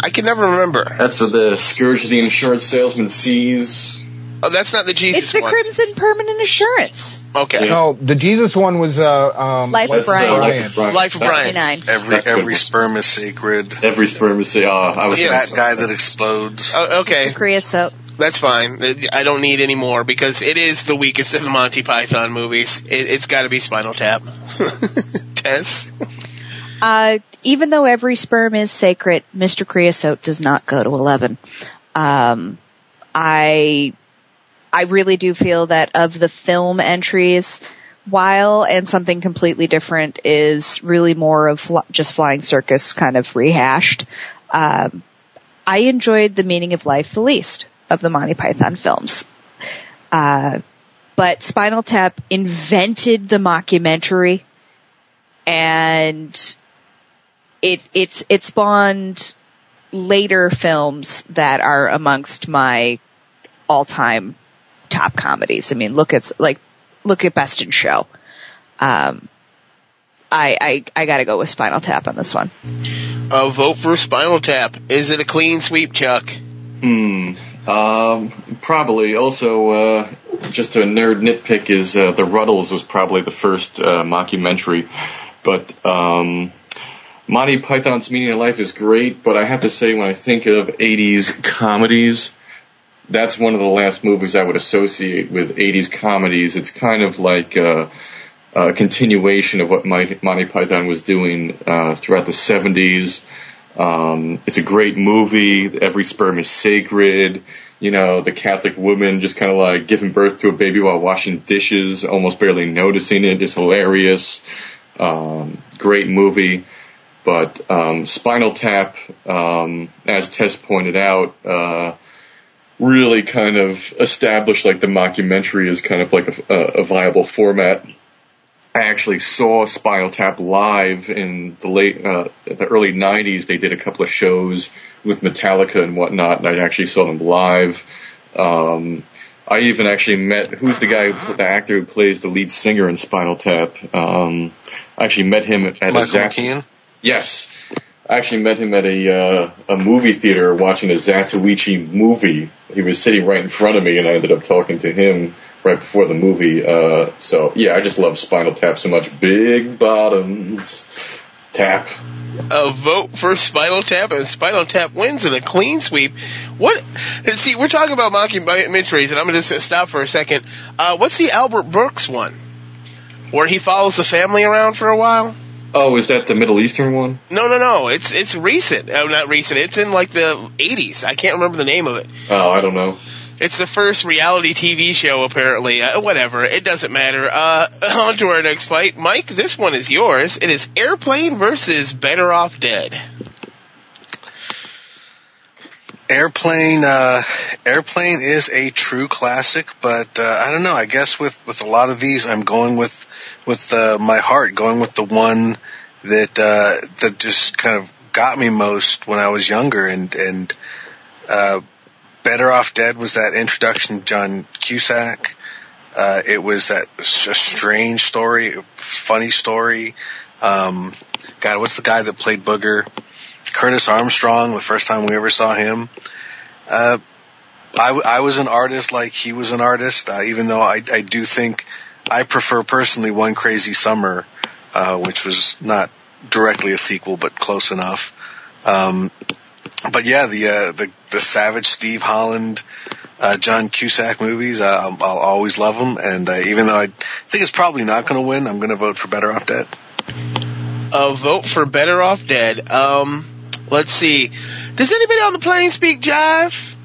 I can never remember. That's the Scourge the Insurance Salesman Sees. Oh, that's not the Jesus it's the one. It's the Crimson Permanent Assurance. Okay. Yeah. No, the Jesus one was uh, um, Life of Brian. Uh, Life of Brian. Life of Brian. Every every sperm is sacred. Every sperm is sacred. Oh, I was yeah. that guy that explodes. Oh, okay. Creosote. That's fine. I don't need any more, because it is the weakest of the Monty Python movies. It, it's got to be Spinal Tap. Tess? Uh, even though every sperm is sacred, Mister Creosote does not go to eleven. Um, I I really do feel that of the film entries, While and Something Completely Different is really more of fl- just Flying Circus kind of rehashed. Um, I enjoyed The Meaning of Life the least of the Monty Python films. Uh, but Spinal Tap invented the mockumentary, and it, it's, it spawned later films that are amongst my all-time top comedies. I mean, look at, like, look at Best in Show. Um, I, I, I gotta go with Spinal Tap on this one. Uh, vote for Spinal Tap. Is it a clean sweep, Chuck? Hmm. Um, probably. Also, uh, just a nerd nitpick is, uh, The Ruddles was probably the first, uh, mockumentary. But, um, Monty Python's Meaning of Life is great, but I have to say, when I think of eighties comedies, that's one of the last movies I would associate with eighties comedies. It's kind of like, uh, a continuation of what Monty Python was doing, uh, throughout the seventies. Um, it's a great movie. Every sperm is sacred. You know, the Catholic woman just kind of like giving birth to a baby while washing dishes, almost barely noticing it. It's hilarious. Um, great movie. But, um, Spinal Tap, um, as Tess pointed out, uh, really kind of established like the mockumentary is kind of like a, a viable format. I actually saw Spinal Tap live in the late, uh, the early nineties. They did a couple of shows with Metallica and whatnot, and I actually saw them live. Um, I even actually met, who's the guy, who, the actor who plays the lead singer in Spinal Tap? Um, I actually met him at Michael a Zat- Yes. I actually met him at a, uh, a movie theater watching a Zatoichi movie. He was sitting right in front of me, and I ended up talking to him right before the movie. Uh, so, yeah, I just love Spinal Tap so much. Big bottoms. Tap. A vote for Spinal Tap, and Spinal Tap wins in a clean sweep. What? See, we're talking about mockumentaries, and I'm just going to stop for a second. Uh, what's the Albert Brooks one? Where he follows the family around for a while? Oh, is that the Middle Eastern one? No, no, no. It's it's recent. Oh, not recent. It's in, like, the eighties. I can't remember the name of it. Oh, I don't know. It's the first reality T V show, apparently. Uh, whatever. It doesn't matter. Uh, on to our next fight. Mike, this one is yours. It is Airplane versus Better Off Dead. Airplane uh, Airplane is a true classic, but uh, I don't know. I guess with, with a lot of these, I'm going with with uh, my heart, going with the one that uh, that just kind of got me most when I was younger. And, and uh, Better Off Dead was that introduction to John Cusack. Uh, it was that strange story, funny story. Um, God, what's the guy that played Booger? Curtis Armstrong, the first time we ever saw him. Uh, I, I was an artist like he was an artist, uh, even though I, I do think I prefer personally One Crazy Summer, uh, which was not directly a sequel, but close enough. Um, but yeah, the, uh, the, the savage Steve Holland, uh, John Cusack movies, uh, I'll, I'll always love them. And, uh, even though I think it's probably not going to win, I'm going to vote for Better Off Dead. A vote for Better Off Dead. Um, let's see. Does anybody on the plane speak jive?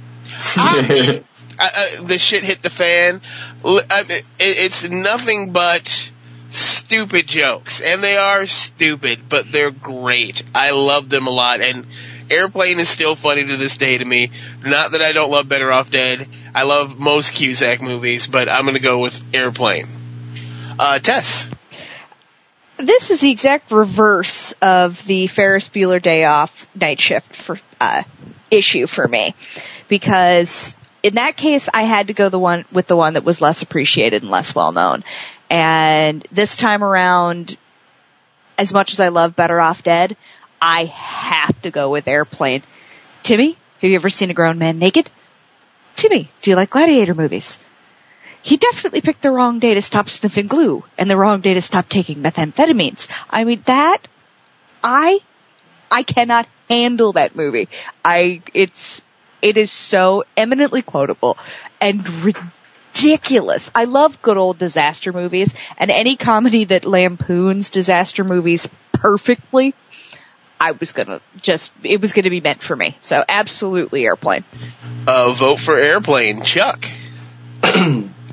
I, I, I, the shit hit the fan. I, it, it's nothing but stupid jokes, and they are stupid, but they're great. I love them a lot, and Airplane is still funny to this day to me. Not that I don't love Better Off Dead. I love most Cusack movies, but I'm going to go with Airplane. Uh, Tess. This is the exact reverse of the Ferris Bueller Day Off Night Shift for, uh, issue for me, because in that case I had to go the one with the one that was less appreciated and less well known. And this time around, as much as I love Better Off Dead, I have to go with Airplane. Timmy, have you ever seen a grown man naked? Timmy, do you like gladiator movies? He definitely picked the wrong day to stop sniffing glue and the wrong day to stop taking methamphetamines. I mean, that, I, I cannot handle that movie. I, it's, it is so eminently quotable and ridiculous. I love good old disaster movies, and any comedy that lampoons disaster movies perfectly, I was gonna just, it was gonna be meant for me. So absolutely Airplane. Uh, vote for Airplane. Chuck.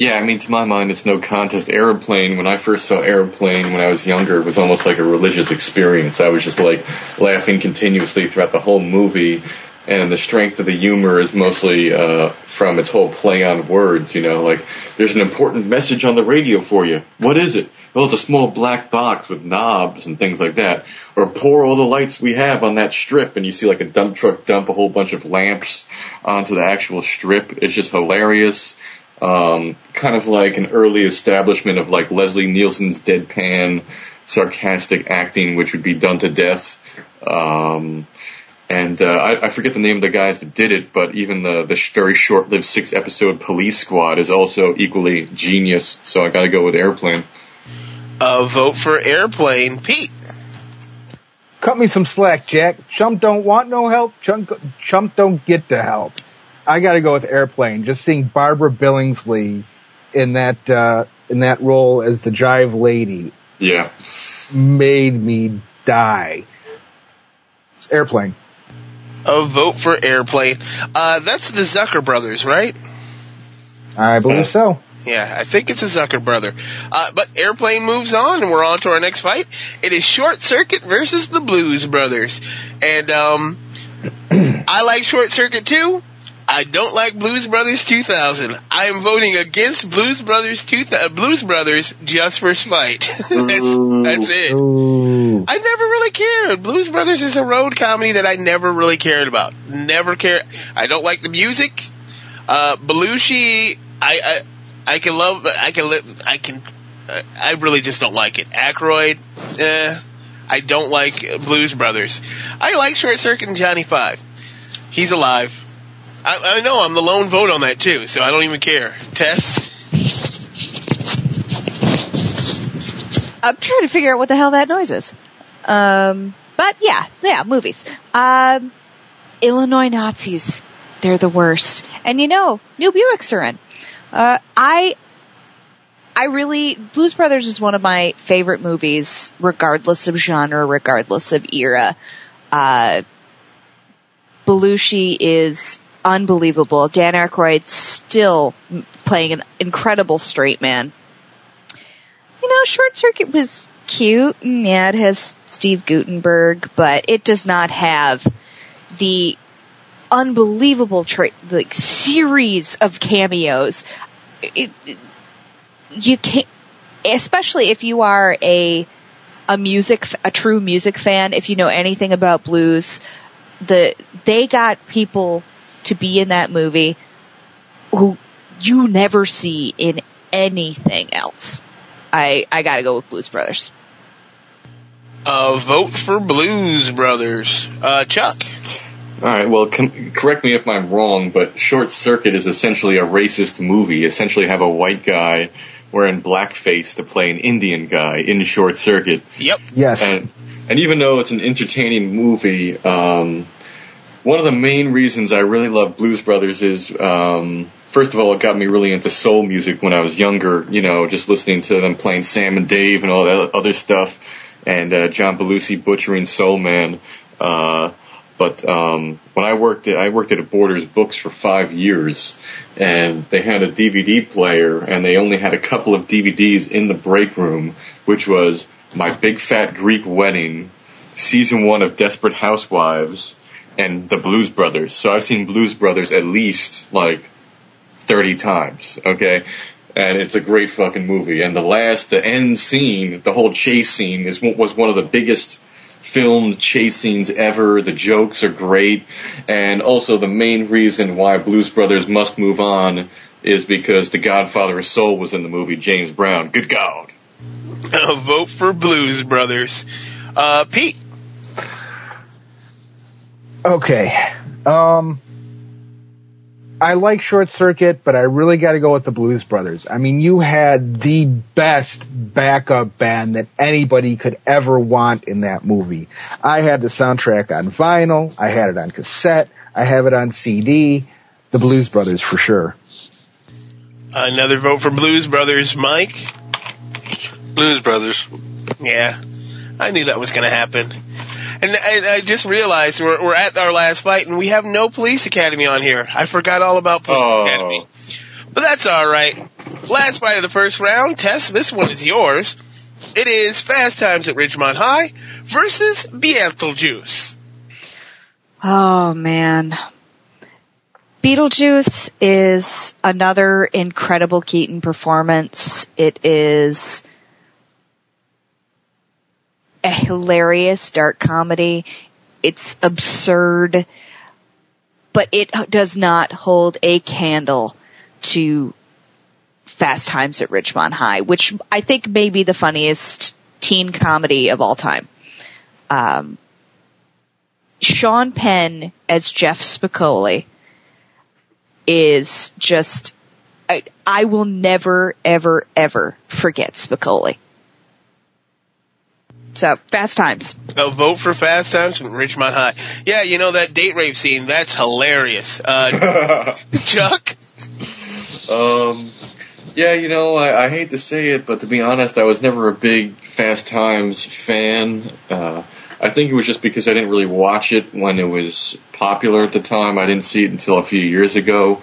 Yeah, I mean, to my mind, it's no contest. Airplane, when I first saw Airplane when I was younger, it was almost like a religious experience. I was just, like, laughing continuously throughout the whole movie, and the strength of the humor is mostly uh, from its whole play on words, you know, like, there's an important message on the radio for you. What is it? Well, it's a small black box with knobs and things like that. Or pour all the lights we have on that strip, and you see, like, a dump truck dump a whole bunch of lamps onto the actual strip. It's just hilarious. Um, kind of like an early establishment of like Leslie Nielsen's deadpan, sarcastic acting, which would be done to death. Um, and uh, I, I forget the name of the guys that did it, but even the, the very short-lived six-episode Police Squad is also equally genius. So I got to go with Airplane. Uh, vote for Airplane, Pete. Cut me some slack, Jack. Chump don't want no help. Chump, chump don't get the help. I gotta go with Airplane. Just seeing Barbara Billingsley in that, uh, in that role as the jive lady. Yeah. Made me die. It's Airplane. A vote for Airplane. Uh, that's the Zucker brothers, right? I believe so. Yeah, I think it's a Zucker brother. Uh, but Airplane moves on, and we're on to our next fight. It is Short Circuit versus the Blues Brothers. And, um, I like Short Circuit too. I don't like Blues Brothers two thousand. I am voting against Blues Brothers two thousand. Blues Brothers just for spite. that's, that's it. Ooh. I never really cared. Blues Brothers is a road comedy that I never really cared about. Never cared. I don't like the music. Uh, Belushi, I, I, I can love, I can, live, I can, uh, I really just don't like it. Aykroyd, eh, I don't like Blues Brothers. I like Short Circuit and Johnny Five. He's alive. I, I know, I'm the lone vote on that, too, so I don't even care. Tess? I'm trying to figure out what the hell that noise is. Um, but yeah, yeah, movies. Um, Illinois Nazis. They're the worst. And you know, new Buicks are in. Uh, I, I really, Blues Brothers is one of my favorite movies, regardless of genre, regardless of era. Uh, Belushi is unbelievable. Dan Aykroyd still playing an incredible straight man. You know, Short Circuit was cute. Yeah, it has Steve Guttenberg, but it does not have the unbelievable tra- like series of cameos. It, it, you can't, especially if you are a a music a true music fan. If you know anything about blues, the they got people to be in that movie who you never see in anything else. I I gotta go with Blues Brothers. Uh, vote for Blues Brothers, uh, Chuck. All right, well, com- correct me if I'm wrong, but Short Circuit is essentially a racist movie. Essentially have a white guy wearing blackface to play an Indian guy in Short Circuit. Yep. Yes. And, and even though it's an entertaining movie, um, one of the main reasons I really love Blues Brothers is, um, first of all, it got me really into soul music when I was younger, you know, just listening to them playing Sam and Dave and all that other stuff, and uh, John Belushi butchering Soul Man. Uh But um, when I worked, at, I worked at a Borders Books for five years, and they had a D V D player, and they only had a couple of D V Ds in the break room, which was My Big Fat Greek Wedding, Season One of Desperate Housewives, and The Blues Brothers. So I've seen Blues Brothers at least like thirty times. Okay, and it's a great fucking movie. And the last, the end scene, the whole chase scene is was one of the biggest filmed chase scenes ever. The jokes are great, and also the main reason why Blues Brothers must move on is because the Godfather of Soul was in the movie, James Brown. Good God. Uh, vote for Blues Brothers. Uh, Pete. Okay. Um, I like Short Circuit, but I really got to go with the Blues Brothers. I mean, you had the best backup band that anybody could ever want in that movie. I had the soundtrack on vinyl. I had it on cassette. I have it on C D. The Blues Brothers for sure. Another vote for Blues Brothers. Mike? Blues Brothers. Yeah. I knew that was going to happen. And I, I just realized we're, we're at our last fight, and we have no Police Academy on here. I forgot all about Police oh. Academy. But that's all right. Last fight of the first round. Tess, this one is yours. It is Fast Times at Ridgemont High versus Beetlejuice. Oh, man. Beetlejuice is another incredible Keaton performance. It is a hilarious dark comedy. It's absurd, but it does not hold a candle to Fast Times at Ridgemont High, which I think may be the funniest teen comedy of all time. Um, Sean Penn as Jeff Spicoli is just, I, I will never, ever, ever forget Spicoli. So, Fast Times. They'll vote for Fast Times from Ridgemont High. Yeah, you know, that date rape scene, that's hilarious. Uh, Chuck? Um, yeah, you know, I, I hate to say it, but to be honest, I was never a big Fast Times fan. Uh, I think it was just because I didn't really watch it when it was popular at the time. I didn't see it until a few years ago.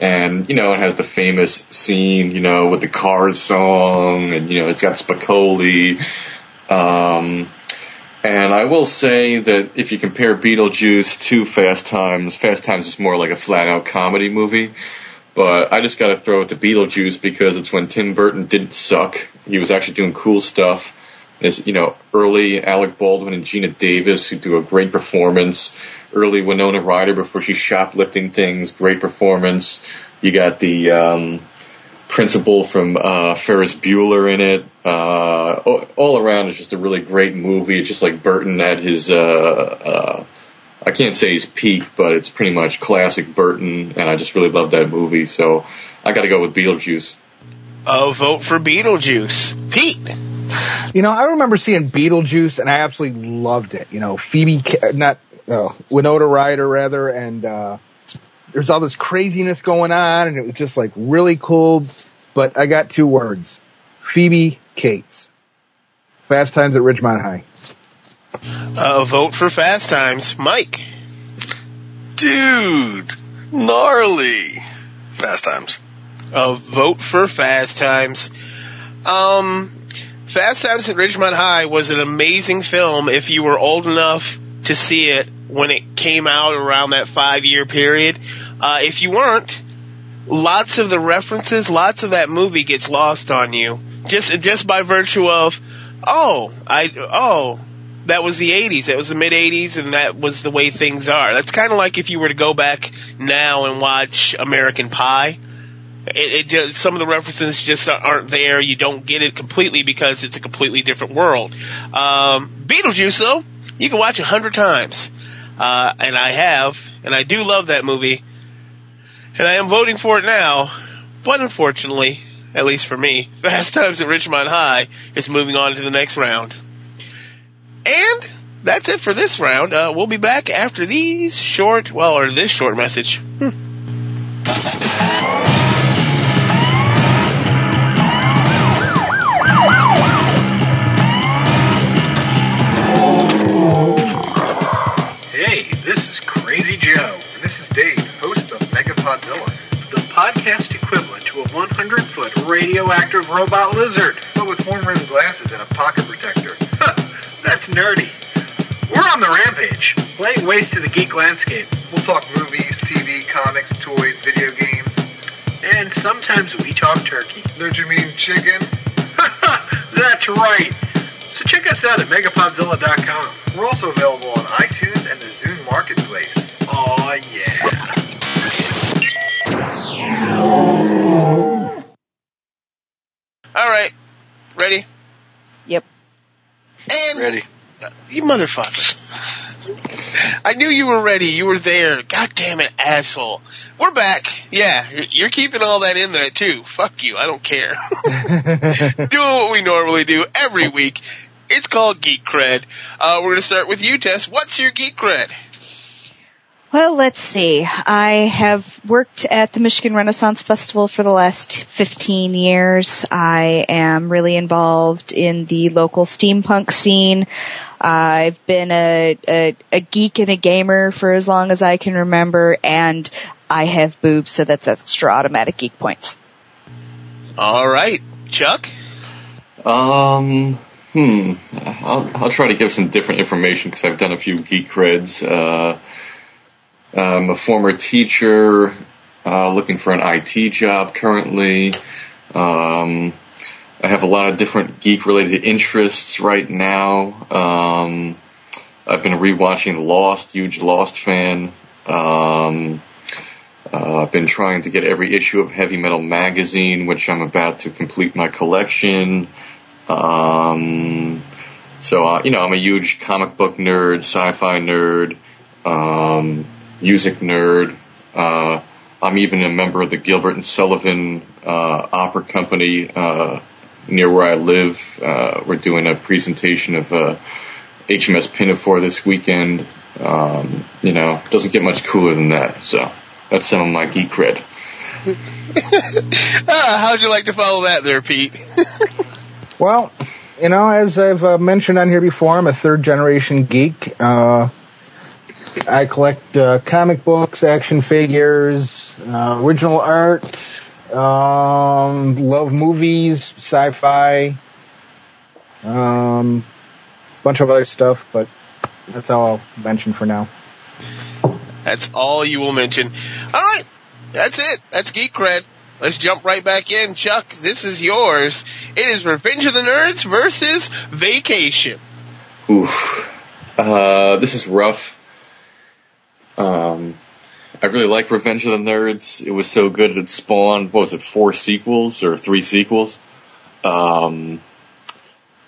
And, you know, it has the famous scene, you know, with the Cars song, and, you know, it's got Spicoli. Um, and I will say that if you compare Beetlejuice to Fast Times, Fast Times is more like a flat-out comedy movie, but I just got to throw it to Beetlejuice because it's when Tim Burton didn't suck. He was actually doing cool stuff. There's, you know, early Alec Baldwin and Gina Davis, who do a great performance. Early Winona Ryder before she's shoplifting things, great performance. You got the um, principal from uh, Ferris Bueller in it. Uh, all around, it's just a really great movie. It's just like Burton at his, uh, uh, I can't say his peak, but it's pretty much classic Burton, and I just really love that movie, so I gotta go with Beetlejuice. Oh, vote for Beetlejuice. Pete! You know, I remember seeing Beetlejuice, and I absolutely loved it. You know, Phoebe, not uh, Winona Ryder, rather, and uh, there's all this craziness going on, and it was just like really cool. But I got two words: Phoebe Cates. Fast Times at Ridgemont High. Uh, vote for Fast Times, Mike. Dude, gnarly. Fast Times. Uh, vote for Fast Times. Um, Fast Times at Ridgemont High was an amazing film if you were old enough to see it when it came out around that five-year period. Uh, if you weren't, lots of the references, lots of that movie gets lost on you. Just, just by virtue of, oh, I, oh, that was the eighties. That was the mid-eighties, and that was the way things are. That's kind of like if you were to go back now and watch American Pie. It, it just, some of the references just aren't there. You don't get it completely because it's a completely different world. Um, Beetlejuice, though, you can watch a hundred times. Uh, and I have, and I do love that movie. And I am voting for it now, but unfortunately, at least for me, Fast Times at Ridgemont High is moving on to the next round. And that's it for this round. Uh, we'll be back after these short, well, or this short message. Hmm. Crazy Joe. And this is Dave, host of Megapodzilla, the podcast equivalent to a one hundred foot radioactive robot lizard, but with horn-rimmed glasses and a pocket protector. Huh, that's nerdy. We're on the rampage, laying waste to the geek landscape. We'll talk movies, T V, comics, toys, video games. And sometimes we talk turkey. Don't you mean chicken? That's right. So check us out at megapodzilla dot com. We're also available on iTunes and the Zune Marketplace. Aw, yeah. All right. Ready? Yep. And ready. Uh, you motherfucker. I knew you were ready. You were there. God damn it, asshole. We're back. Yeah, you're keeping all that in there, too. Fuck you. I don't care. Doing what we normally do every week. It's called Geek Cred. Uh, we're going to start with you, Tess. What's your Geek Cred? Well, let's see. I have worked at the Michigan Renaissance Festival for the last fifteen years. I am really involved in the local steampunk scene. Uh, I've been a, a, a geek and a gamer for as long as I can remember, and I have boobs, so that's extra automatic geek points. All right. Chuck? Um... Hmm. I'll, I'll try to give some different information because I've done a few geek creds. Uh, I'm a former teacher, uh, looking for an I T job currently. Um, I have a lot of different geek-related interests right now. Um, I've been rewatching Lost, huge Lost fan. Um, uh, I've been trying to get every issue of Heavy Metal Magazine, which I'm about to complete my collection. Um, so, uh, you know, I'm a huge comic book nerd, sci-fi nerd, um, music nerd. Uh, I'm even a member of the Gilbert and Sullivan, uh, opera company, uh, near where I live. Uh, we're doing a presentation of, uh, H M S Pinafore this weekend. Um, you know, doesn't get much cooler than that. So that's some of my geek cred. ah, how'd you like to follow that there, Pete? Well, you know, as I've uh, mentioned on here before, I'm a third-generation geek. Uh, I collect uh, comic books, action figures, uh, original art, um, love movies, sci-fi, um, bunch of other stuff, but that's all I'll mention for now. That's all you will mention. All right, that's it. That's Geek Cred. Let's jump right back in. Chuck, this is yours. It is Revenge of the Nerds versus Vacation. Oof. Uh, this is rough. Um, I really like Revenge of the Nerds. It was so good it spawned, what was it, four sequels or three sequels? Um,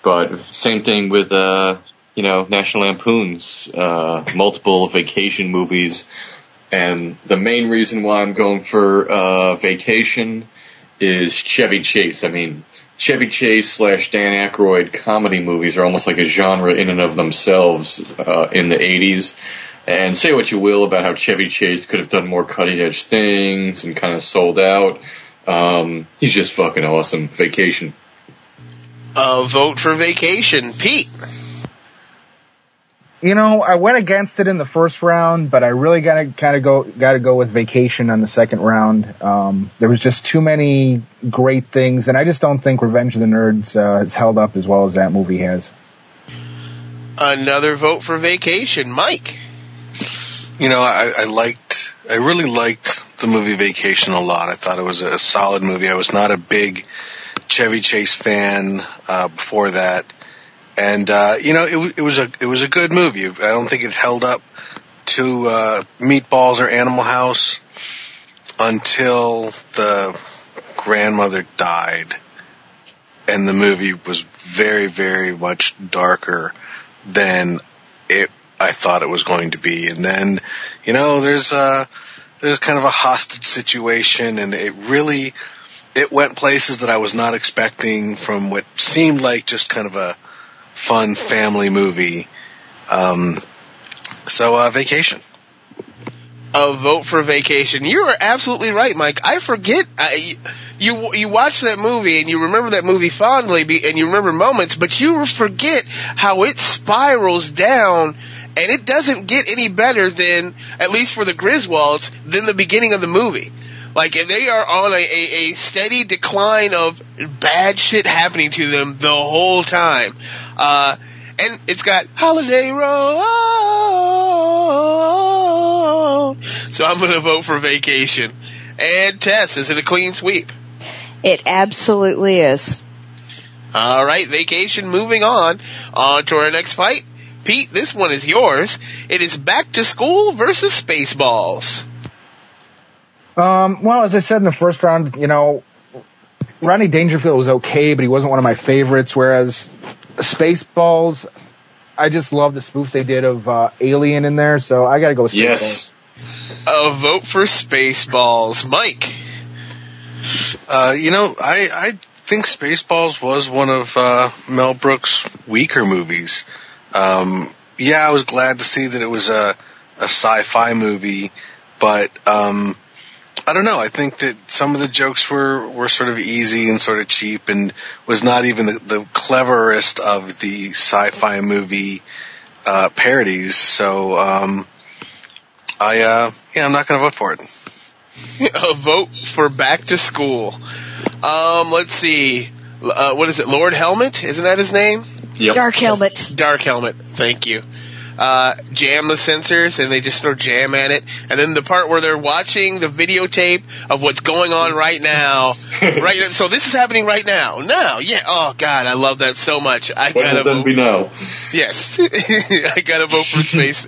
but same thing with, uh, you know, National Lampoon's, uh, multiple Vacation movies. And the main reason why I'm going for uh Vacation is Chevy Chase. I mean, Chevy Chase slash Dan Aykroyd comedy movies are almost like a genre in and of themselves uh, in the eighties. And say what you will about how Chevy Chase could have done more cutting-edge things and kind of sold out. Um, he's just fucking awesome. Vacation. Uh, vote for Vacation. Pete. You know, I went against it in the first round, but I really got to kind of go, got to go with Vacation on the second round. Um, there was just too many great things, and I just don't think Revenge of the Nerds uh, has held up as well as that movie has. Another vote for Vacation, Mike. You know, I, I liked, I really liked the movie Vacation a lot. I thought it was a solid movie. I was not a big Chevy Chase fan uh, before that. And, uh, you know, it, it was a, it was a good movie. I don't think it held up to, uh, Meatballs or Animal House until the grandmother died. And the movie was very, very much darker than it, I thought it was going to be. And then, you know, there's uh there's kind of a hostage situation, and it really, it went places that I was not expecting from what seemed like just kind of a fun family movie. Um, so, uh, Vacation. A vote for Vacation. You are absolutely right, Mike. I forget. I, you you watch that movie, and you remember that movie fondly, and you remember moments, but you forget how it spirals down, and it doesn't get any better than, at least for the Griswolds, than the beginning of the movie. Like, they are on a, a, a steady decline of bad shit happening to them the whole time. Uh, and it's got Holiday Road. So I'm going to vote for Vacation. And Tess, is it a clean sweep? It absolutely is. All right, Vacation, moving on. On to our next fight. Pete, this one is yours. It is Back to School versus Spaceballs. Um, well, as I said in the first round, you know, Rodney Dangerfield was okay, but he wasn't one of my favorites, whereas Spaceballs, I just love the spoof they did of uh, Alien in there, so I gotta go with Spaceballs. Yes. A vote for Spaceballs. Mike? Uh, you know, I, I think Spaceballs was one of uh, Mel Brooks' weaker movies. Um, yeah, I was glad to see that it was a, a sci-fi movie, but... Um, I don't know. I think that some of the jokes were, were sort of easy and sort of cheap, and was not even the, the cleverest of the sci-fi movie uh, parodies. So um, I uh, yeah, I'm not going to vote for it. A vote for Back to School. Um, let's see. Uh, what is it? Lord Helmet? Isn't that his name? Yep. Dark Helmet. Dark Helmet. Thank you. Uh, jam the sensors, and they just throw jam at it. And then the part where they're watching the videotape of what's going on right now. Right. So this is happening right now. Now, yeah. Oh, God, I love that so much. I what gotta vote. Be now? Yes. I gotta vote for Space.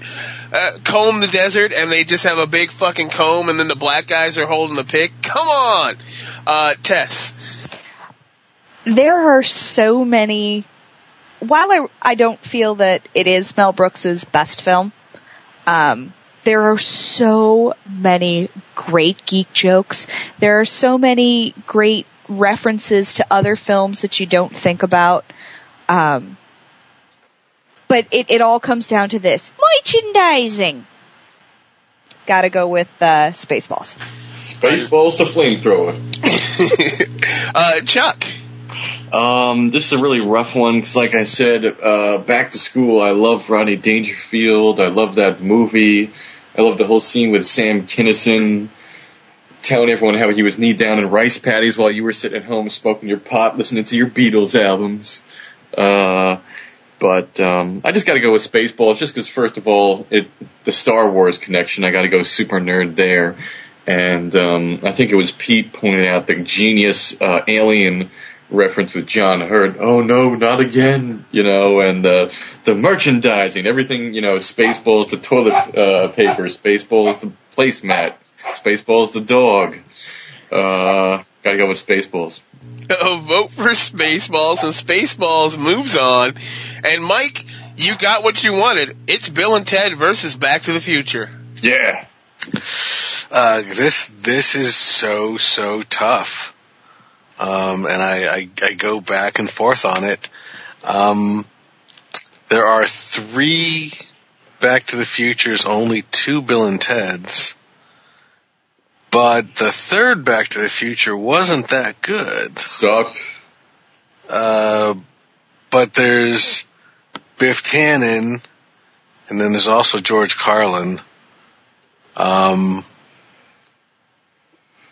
Uh, comb the desert, and they just have a big fucking comb, and then the black guys are holding the pick. Come on! Uh, Tess. There are so many... While I, I don't feel that it is Mel Brooks' best film, um, there are so many great geek jokes. There are so many great references to other films that you don't think about. Um, but it, it all comes down to this. Merchandising! Gotta go with uh, Spaceballs. Spaceballs to flamethrower. uh, Chuck. Um, this is a really rough one, because like I said, uh, Back to School, I love Rodney Dangerfield, I love that movie, I love the whole scene with Sam Kinison telling everyone how he was knee down in rice patties while you were sitting at home smoking your pot, listening to your Beatles albums, uh, but, um, I just gotta go with Spaceballs, just because, first of all, it, the Star Wars connection, I gotta go super nerd there, and, um, I think it was Pete pointed out the genius, uh, Alien reference with John Hurt. Oh no, not again, you know, and uh, the merchandising, everything, you know, Spaceballs the toilet uh, paper, Spaceballs the placemat, Spaceballs the dog. Uh, gotta go with Spaceballs. A vote for Spaceballs, and Spaceballs moves on. And Mike, you got what you wanted. It's Bill and Ted versus Back to the Future. Yeah. Uh, this this is so, so tough. um, and I, I, I go back and forth on it. Um, there are three Back to the Futures, only two Bill and Ted's, but the third Back to the Future wasn't that good. Sucked. Uh, but there's Biff Tannen, and then there's also George Carlin. Um,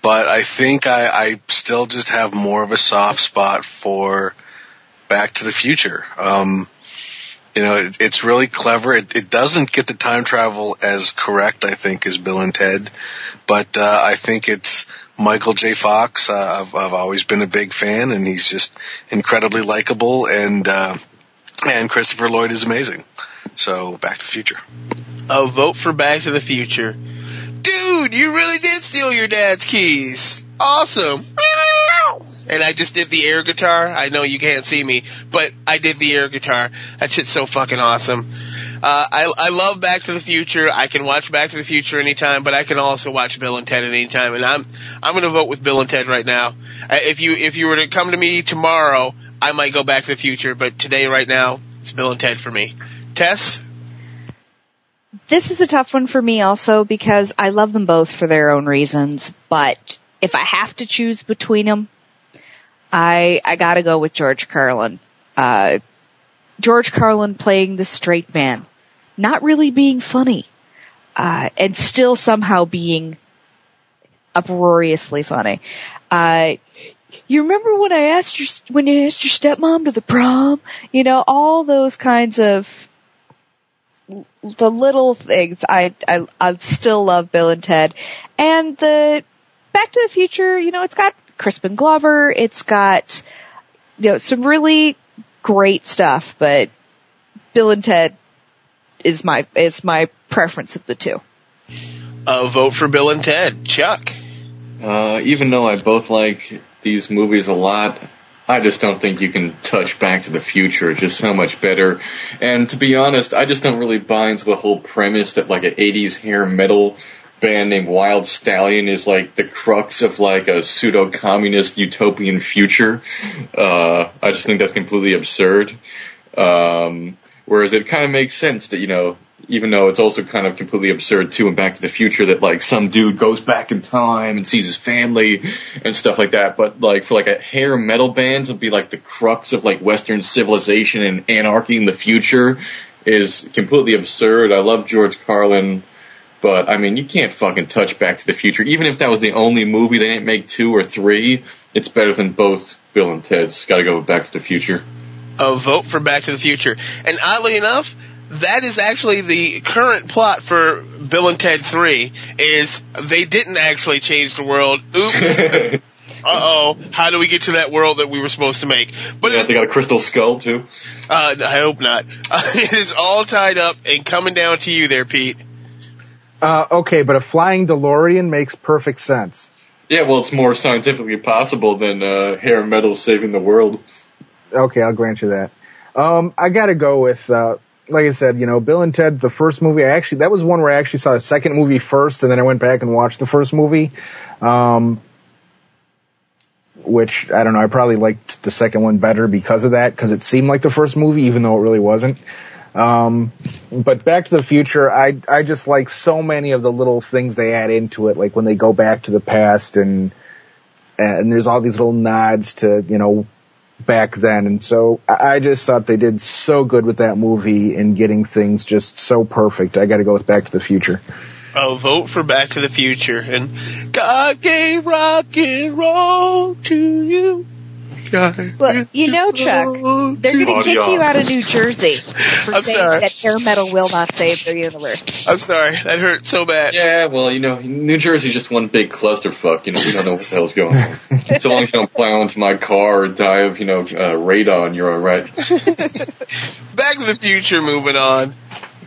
but I think I, I still just have more of a soft spot for Back to the Future. Um, you know, it, it's really clever. It, it doesn't get the time travel as correct, I think, as Bill and Ted, but uh, I think it's Michael J. Fox. Uh, I've, I've always been a big fan, and he's just incredibly likable, and uh, and Christopher Lloyd is amazing. So, Back to the Future. A vote for Back to the Future. Dude, you really did steal your dad's keys. Awesome. And I just did the air guitar. I know you can't see me, but I did the air guitar. That shit's so fucking awesome. Uh, I, I love Back to the Future. I can watch Back to the Future anytime, but I can also watch Bill and Ted at any time. And I'm, I'm gonna vote with Bill and Ted right now. Uh, if you, if you were to come to me tomorrow, I might go Back to the Future, but today, right now, it's Bill and Ted for me. Tess? This is a tough one for me also because I love them both for their own reasons, but if I have to choose between them, I, I gotta go with George Carlin. Uh, George Carlin playing the straight man, not really being funny, uh, and still somehow being uproariously funny. Uh, you remember when I asked your, when you asked your stepmom to the prom? You know, all those kinds of, the little things. I, I, I still love Bill and Ted. And the Back to the Future, you know, it's got Crispin Glover. It's got, you know, some really great stuff, but Bill and Ted is my, is my preference of the two. Uh, vote for Bill and Ted. Chuck. Uh, even though I both like these movies a lot, I just don't think you can touch Back to the Future. It's just so much better. And to be honest, I just don't really buy into the whole premise that like an eighties hair metal band named Wild Stallion is like the crux of like a pseudo-communist utopian future. Uh, I just think that's completely absurd. Um, whereas it kind of makes sense that, you know, even though it's also kind of completely absurd too in Back to the Future that like some dude goes back in time and sees his family and stuff like that. But like for like a hair metal band to be like the crux of like Western civilization and anarchy in the future is completely absurd. I love George Carlin, but I mean, you can't fucking touch Back to the Future. Even if that was the only movie, they didn't make two or three. It's better than both Bill and Ted's. Gotta go with Back to the Future. A vote for Back to the Future. And oddly enough, that is actually the current plot for Bill and Ted three, is they didn't actually change the world. Oops. Uh-oh. How do we get to that world that we were supposed to make? But yeah, they got a crystal skull, too. Uh, I hope not. Uh, it is all tied up and coming down to you there, Pete. Uh, okay, but a flying DeLorean makes perfect sense. Yeah, well, it's more scientifically possible than uh, hair metal saving the world. Okay, I'll grant you that. Um, I gotta go with... Uh, Like I said, you know, Bill and Ted, the first movie, I actually, that was one where I actually saw the second movie first, and then I went back and watched the first movie, um, which, I don't know, I probably liked the second one better because of that, because it seemed like the first movie, even though it really wasn't. Um, but Back to the Future, I, I just like so many of the little things they add into it, like when they go back to the past, and, and there's all these little nods to, you know, back then, and so I just thought they did so good with that movie and getting things just so perfect. I gotta go with Back to the Future. I'll vote for Back to the Future, and God gave rock and roll to you. Well, you know, Chuck, they're going to kick you out of New Jersey for I'm saying sorry. that hair metal will not save their universe. I'm sorry. That hurt so bad. Yeah, well, you know, New Jersey's just one big clusterfuck. You know, we don't know what the hell's going on. So long as you don't plow into my car or die of, you know, uh, radon, you're all right. Back to the Future, moving on.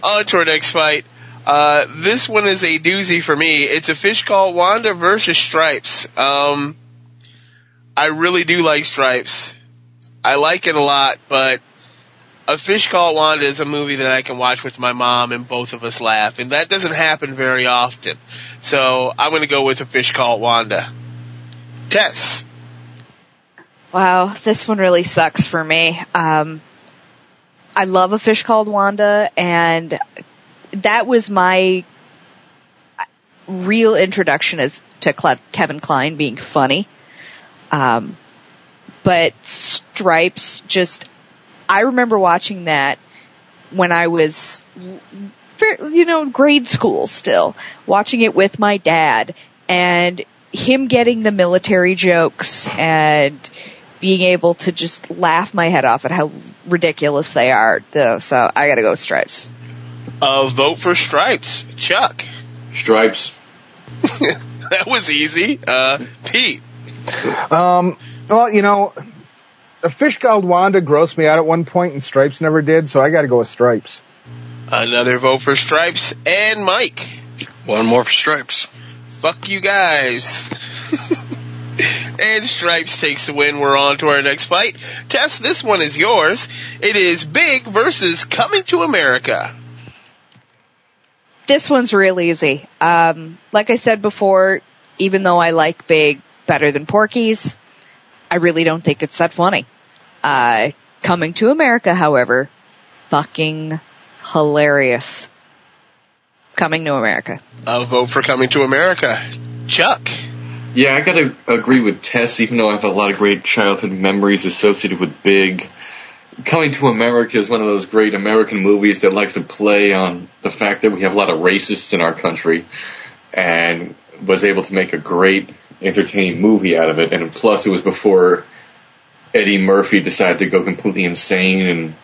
On to our next fight. Uh, this one is a doozy for me. It's A Fish Called Wanda versus Stripes. Um... I really do like Stripes. I like it a lot, but A Fish Called Wanda is a movie that I can watch with my mom and both of us laugh, and that doesn't happen very often. So I'm going to go with A Fish Called Wanda. Tess. Wow, this one really sucks for me. Um, I love A Fish Called Wanda, and that was my real introduction as to Cle- Kevin Kline being funny. Um, but Stripes just, I remember watching that when I was, you know, grade school still, watching it with my dad, and him getting the military jokes and being able to just laugh my head off at how ridiculous they are. So I gotta go with Stripes. Uh, vote for Stripes. Chuck. Stripes. That was easy. Uh, Pete. Um, well, you know, A Fish Called Wanda grossed me out at one point, and Stripes never did, so I gotta go with Stripes. Another vote for Stripes. And Mike. One more for Stripes. Fuck you guys. And Stripes takes the win. We're on to our next fight. Tess, this one is yours. It is Big versus Coming to America. This one's real easy. Um, like I said before, even though I like Big better than Porky's, I really don't think it's that funny. Uh, Coming to America, however, fucking hilarious. Coming to America. I'll vote for Coming to America. Chuck. Yeah, I gotta agree with Tess, even though I have a lot of great childhood memories associated with Big. Coming to America is one of those great American movies that likes to play on the fact that we have a lot of racists in our country, and was able to make a great, entertaining movie out of it. And plus, it was before Eddie Murphy decided to go completely insane and,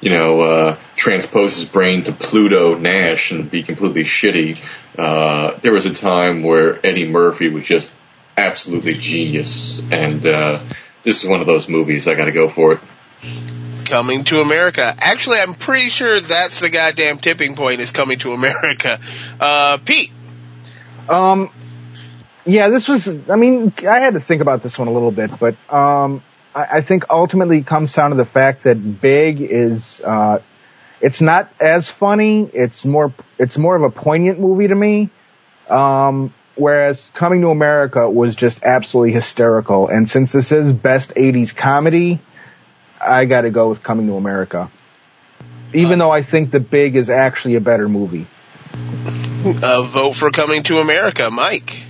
you know, uh, transpose his brain to Pluto Nash and be completely shitty. Uh, there was a time where Eddie Murphy was just absolutely genius, and uh, this is one of those movies. I gotta go for it. Coming to America. Actually, I'm pretty sure that's the goddamn tipping point, is Coming to America. Uh, Pete. Um, yeah, this was, I mean, I had to think about this one a little bit, but, um, I, I think ultimately it comes down to the fact that Big is, uh, it's not as funny. It's more, it's more of a poignant movie to me. Um, whereas Coming to America was just absolutely hysterical. And since this is best eighties comedy, I gotta go with Coming to America. Even uh, though I think The Big is actually a better movie. Uh, vote for Coming to America. Mike.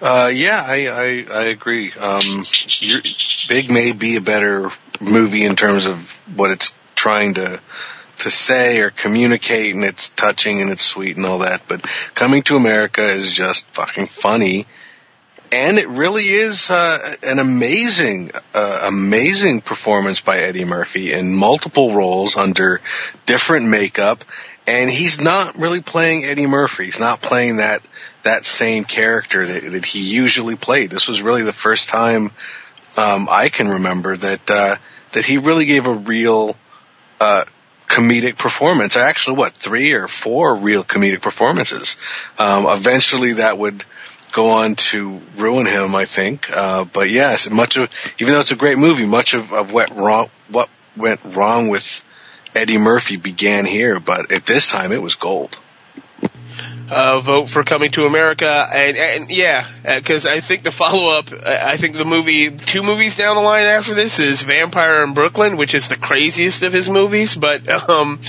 Uh, yeah, I, I, I agree. Um, your, Big may be a better movie in terms of what it's trying to, to say or communicate, and it's touching and it's sweet and all that, but Coming to America is just fucking funny. And it really is uh, an amazing, uh, amazing performance by Eddie Murphy in multiple roles under different makeup. And he's not really playing Eddie Murphy. He's not playing that that same character that, that he usually played. This was really the first time um, I can remember that uh, that he really gave a real uh, comedic performance. Actually, what, three or four real comedic performances. Um, eventually, that would go on to ruin him, I think. Uh, but yes, much of, even though it's a great movie, much of, of what wrong, what went wrong with Eddie Murphy began here, but at this time it was gold. Uh, vote for Coming to America, and, and yeah, because I think the follow-up, I think the movie, two movies down the line after this is Vampire in Brooklyn, which is the craziest of his movies, but, um,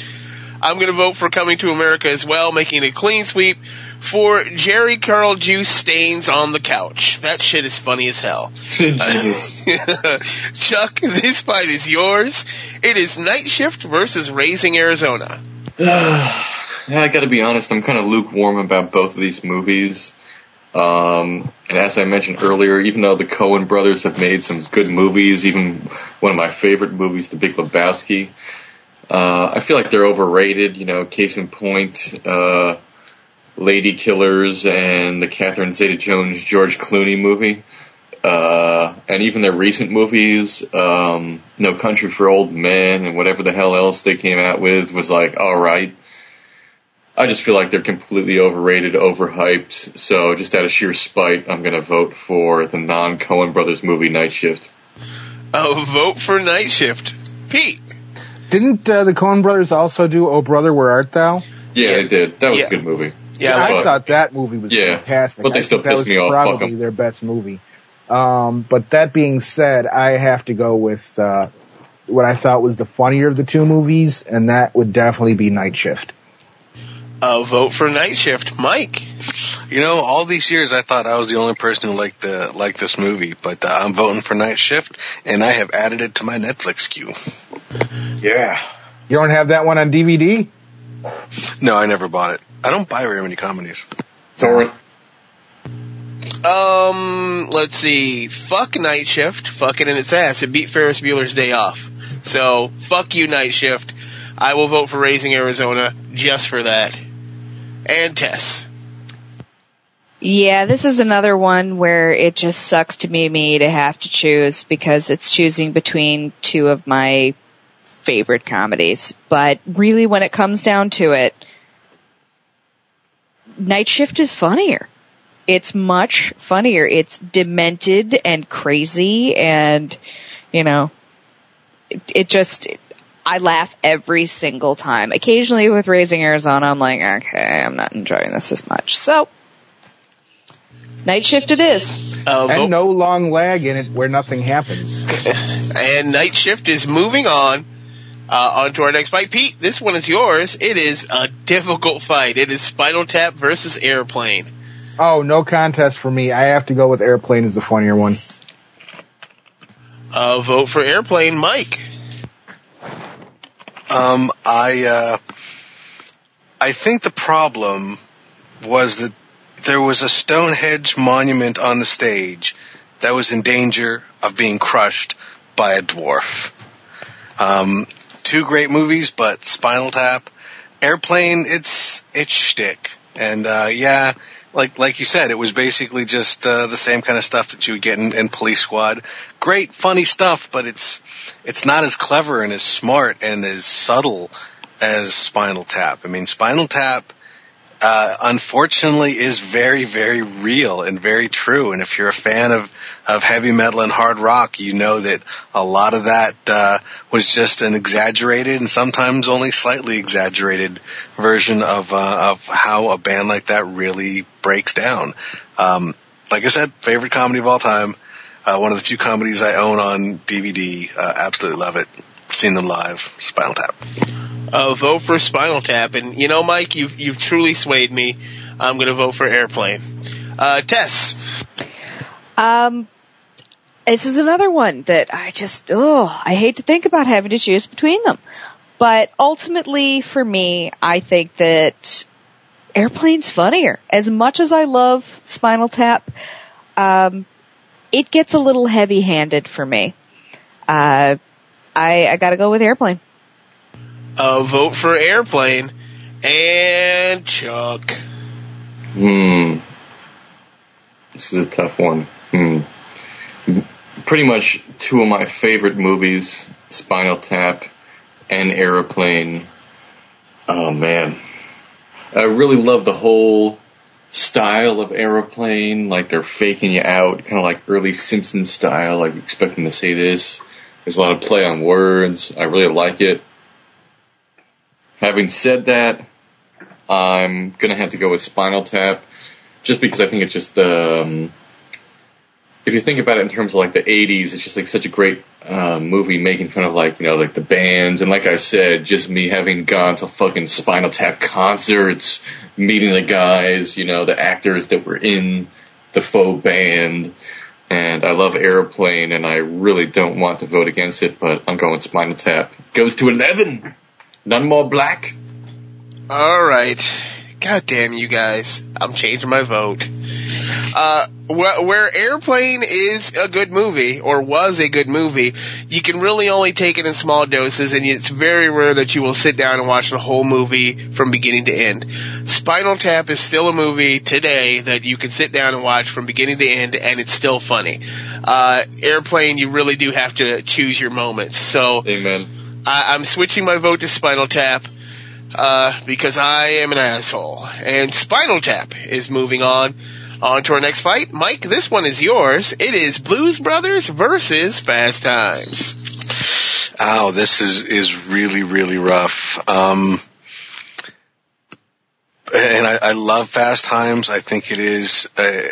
I'm going to vote for Coming to America as well, making a clean sweep for Jerry Curl Juice Stains on the Couch. That shit is funny as hell. uh, Chuck, this fight is yours. It is Night Shift versus Raising Arizona. Yeah, I got to be honest, I'm kind of lukewarm about both of these movies. Um, and as I mentioned earlier, even though the Coen brothers have made some good movies, even one of my favorite movies, The Big Lebowski, Uh, I feel like they're overrated, you know, case in point, uh, Lady Killers and the Catherine Zeta-Jones, George Clooney movie, uh, and even their recent movies, um, No Country for Old Men and whatever the hell else they came out with was like, alright. I just feel like they're completely overrated, overhyped, so just out of sheer spite, I'm gonna vote for the non-Coen Brothers movie, Night Shift. Oh, vote for Night Shift. Pete! Didn't uh, the Coen brothers also do Oh Brother, Where Art Thou? Yeah, they did. That was yeah. a good movie. Yeah, yeah I but, thought that movie was yeah, fantastic. But they I still pissed me off. That was probably their best movie. Um, but that being said, I have to go with uh, what I thought was the funnier of the two movies, and that would definitely be Night Shift. Uh, vote for Night Shift, Mike. You know, all these years I thought I was the only person who liked the liked this movie, but uh, I'm voting for Night Shift, and I have added it to my Netflix queue. Yeah, you don't have that one on D V D? No, I never bought it. I don't buy very many comedies. Sorry. Um, let's see. Fuck Night Shift. Fuck it in its ass. It beat Ferris Bueller's Day Off. So fuck you, Night Shift. I will vote for Raising Arizona just for that. And Tess. Yeah, this is another one where it just sucks to me, me to have to choose because it's choosing between two of my favorite comedies. But really, when it comes down to it, Night Shift is funnier. It's much funnier. It's demented and crazy and, you know, it, it just... I laugh every single time. Occasionally with Raising Arizona, I'm like, okay, I'm not enjoying this as much. So, Night Shift it is. Uh, and no long lag in it where nothing happens. And Night Shift is moving on. Uh, on to our next fight. Pete, this one is yours. It is a difficult fight. It is Spinal Tap versus Airplane. Oh, no contest for me. I have to go with Airplane as the funnier one. Uh, vote for Airplane, Mike. Um, I, uh, I think the problem was that there was a Stonehenge monument on the stage that was in danger of being crushed by a dwarf. Um, two great movies, but Spinal Tap, Airplane, it's, it's shtick. And, uh, yeah, like, like you said, it was basically just, uh, the same kind of stuff that you would get in, in Police Squad. Great, funny stuff, but it's, it's not as clever and as smart and as subtle as Spinal Tap. I mean, Spinal Tap, uh, unfortunately is very, very real and very true. And if you're a fan of, of heavy metal and hard rock, you know that a lot of that, uh, was just an exaggerated and sometimes only slightly exaggerated version of, uh, of how a band like that really breaks down. Um, like I said, favorite comedy of all time. Uh, one of the few comedies I own on D V D. Uh, absolutely love it. Seen them live. Spinal Tap. Uh, vote for Spinal Tap. And you know, Mike, you've, you've truly swayed me. I'm going to vote for Airplane. Uh, Tess. Um, this is another one that I just, oh, I hate to think about having to choose between them. But ultimately for me, I think that Airplane's funnier. As much as I love Spinal Tap, um, it gets a little heavy-handed for me. Uh, I, I gotta go with Airplane. Uh, vote for Airplane. And Chuck. Hmm. This is a tough one. Hmm. Pretty much two of my favorite movies, Spinal Tap and Airplane. Oh, man. I really love the whole style of Airplane, like they're faking you out, kind of like early Simpsons style, like expecting to say this. There's a lot of play on words. I really like it. Having said that, I'm going to have to go with Spinal Tap, just because I think it's just, um, if you think about it in terms of like the eighties, it's just like such a great uh, movie making fun of like, you know, like the bands. And like I said, just me having gone to fucking Spinal Tap concerts, meeting the guys, you know, the actors that were in the faux band. And I love Airplane, and I really don't want to vote against it, but I'm going Spinal Tap. Goes to eleven. None more black. All right. God damn you guys. I'm changing my vote. Uh, wh- where Airplane is a good movie, or was a good movie, you can really only take it in small doses, and it's very rare that you will sit down and watch the whole movie from beginning to end. Spinal Tap is still a movie today that you can sit down and watch from beginning to end, and it's still funny. Uh, Airplane, you really do have to choose your moments. So, amen. I- I'm switching my vote to Spinal Tap. Uh, because I am an asshole. And Spinal Tap is moving on. On to our next fight. Mike, this one is yours. It is Blues Brothers versus Fast Times. Oh, this is, is really, really rough. Um, and I, I love Fast Times. I think it is a,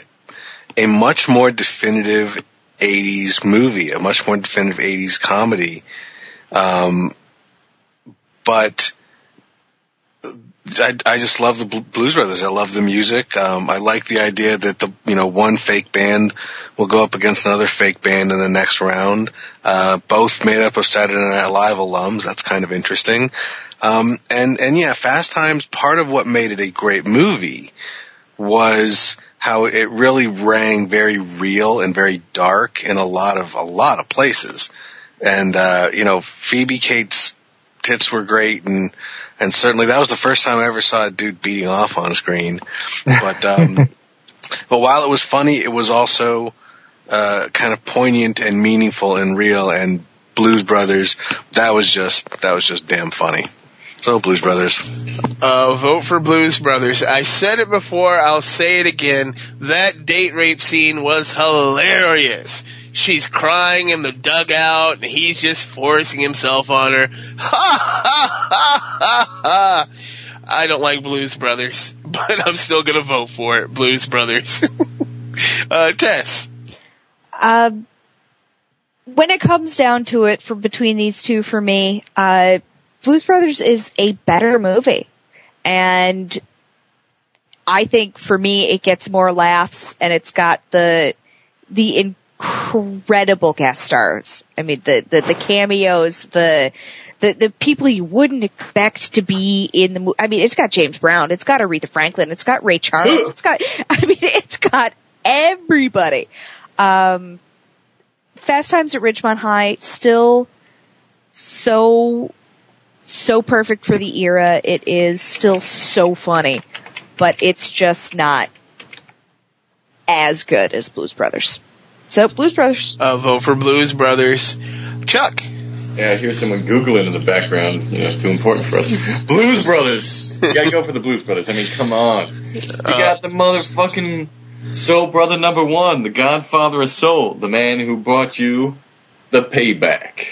a much more definitive eighties movie, a much more definitive eighties comedy. Um, but I, I just love the Blues Brothers. I love the music. Um, I like the idea that the, you know, one fake band will go up against another fake band in the next round. Uh, both made up of Saturday Night Live alums. That's kind of interesting. Um, and, and yeah, Fast Times, part of what made it a great movie was how it really rang very real and very dark in a lot of, a lot of places. And, uh, you know, Phoebe Cates' tits were great, and, and certainly that was the first time I ever saw a dude beating off on screen. But, um, but while it was funny, it was also, uh, kind of poignant and meaningful and real, and Blues Brothers, that was just, that was just damn funny. So Blues Brothers. Uh, vote for Blues Brothers. I said it before, I'll say it again. That date rape scene was hilarious. She's crying in the dugout, and he's just forcing himself on her. Ha, ha, ha, ha, ha. I don't like Blues Brothers, but I'm still going to vote for it, Blues Brothers. uh, Tess? Um, when it comes down to it, for between these two for me, uh, Blues Brothers is a better movie. And I think, for me, it gets more laughs, and it's got the the in- incredible guest stars. I mean, the, the, the cameos, the, the, the people you wouldn't expect to be in the movie. I mean, it's got James Brown, it's got Aretha Franklin, it's got Ray Charles, it's got, I mean, it's got everybody. Um, Fast Times at Ridgemont High, still so, so perfect for the era. It is still so funny, but it's just not as good as Blues Brothers. So, Blues Brothers. Uh, vote for Blues Brothers. Chuck. Yeah, I hear someone Googling in the background. You know, it's too important for us. Blues Brothers. You gotta go for the Blues Brothers. I mean, come on. You uh, got the motherfucking soul brother number one, the godfather of soul, the man who brought you the payback.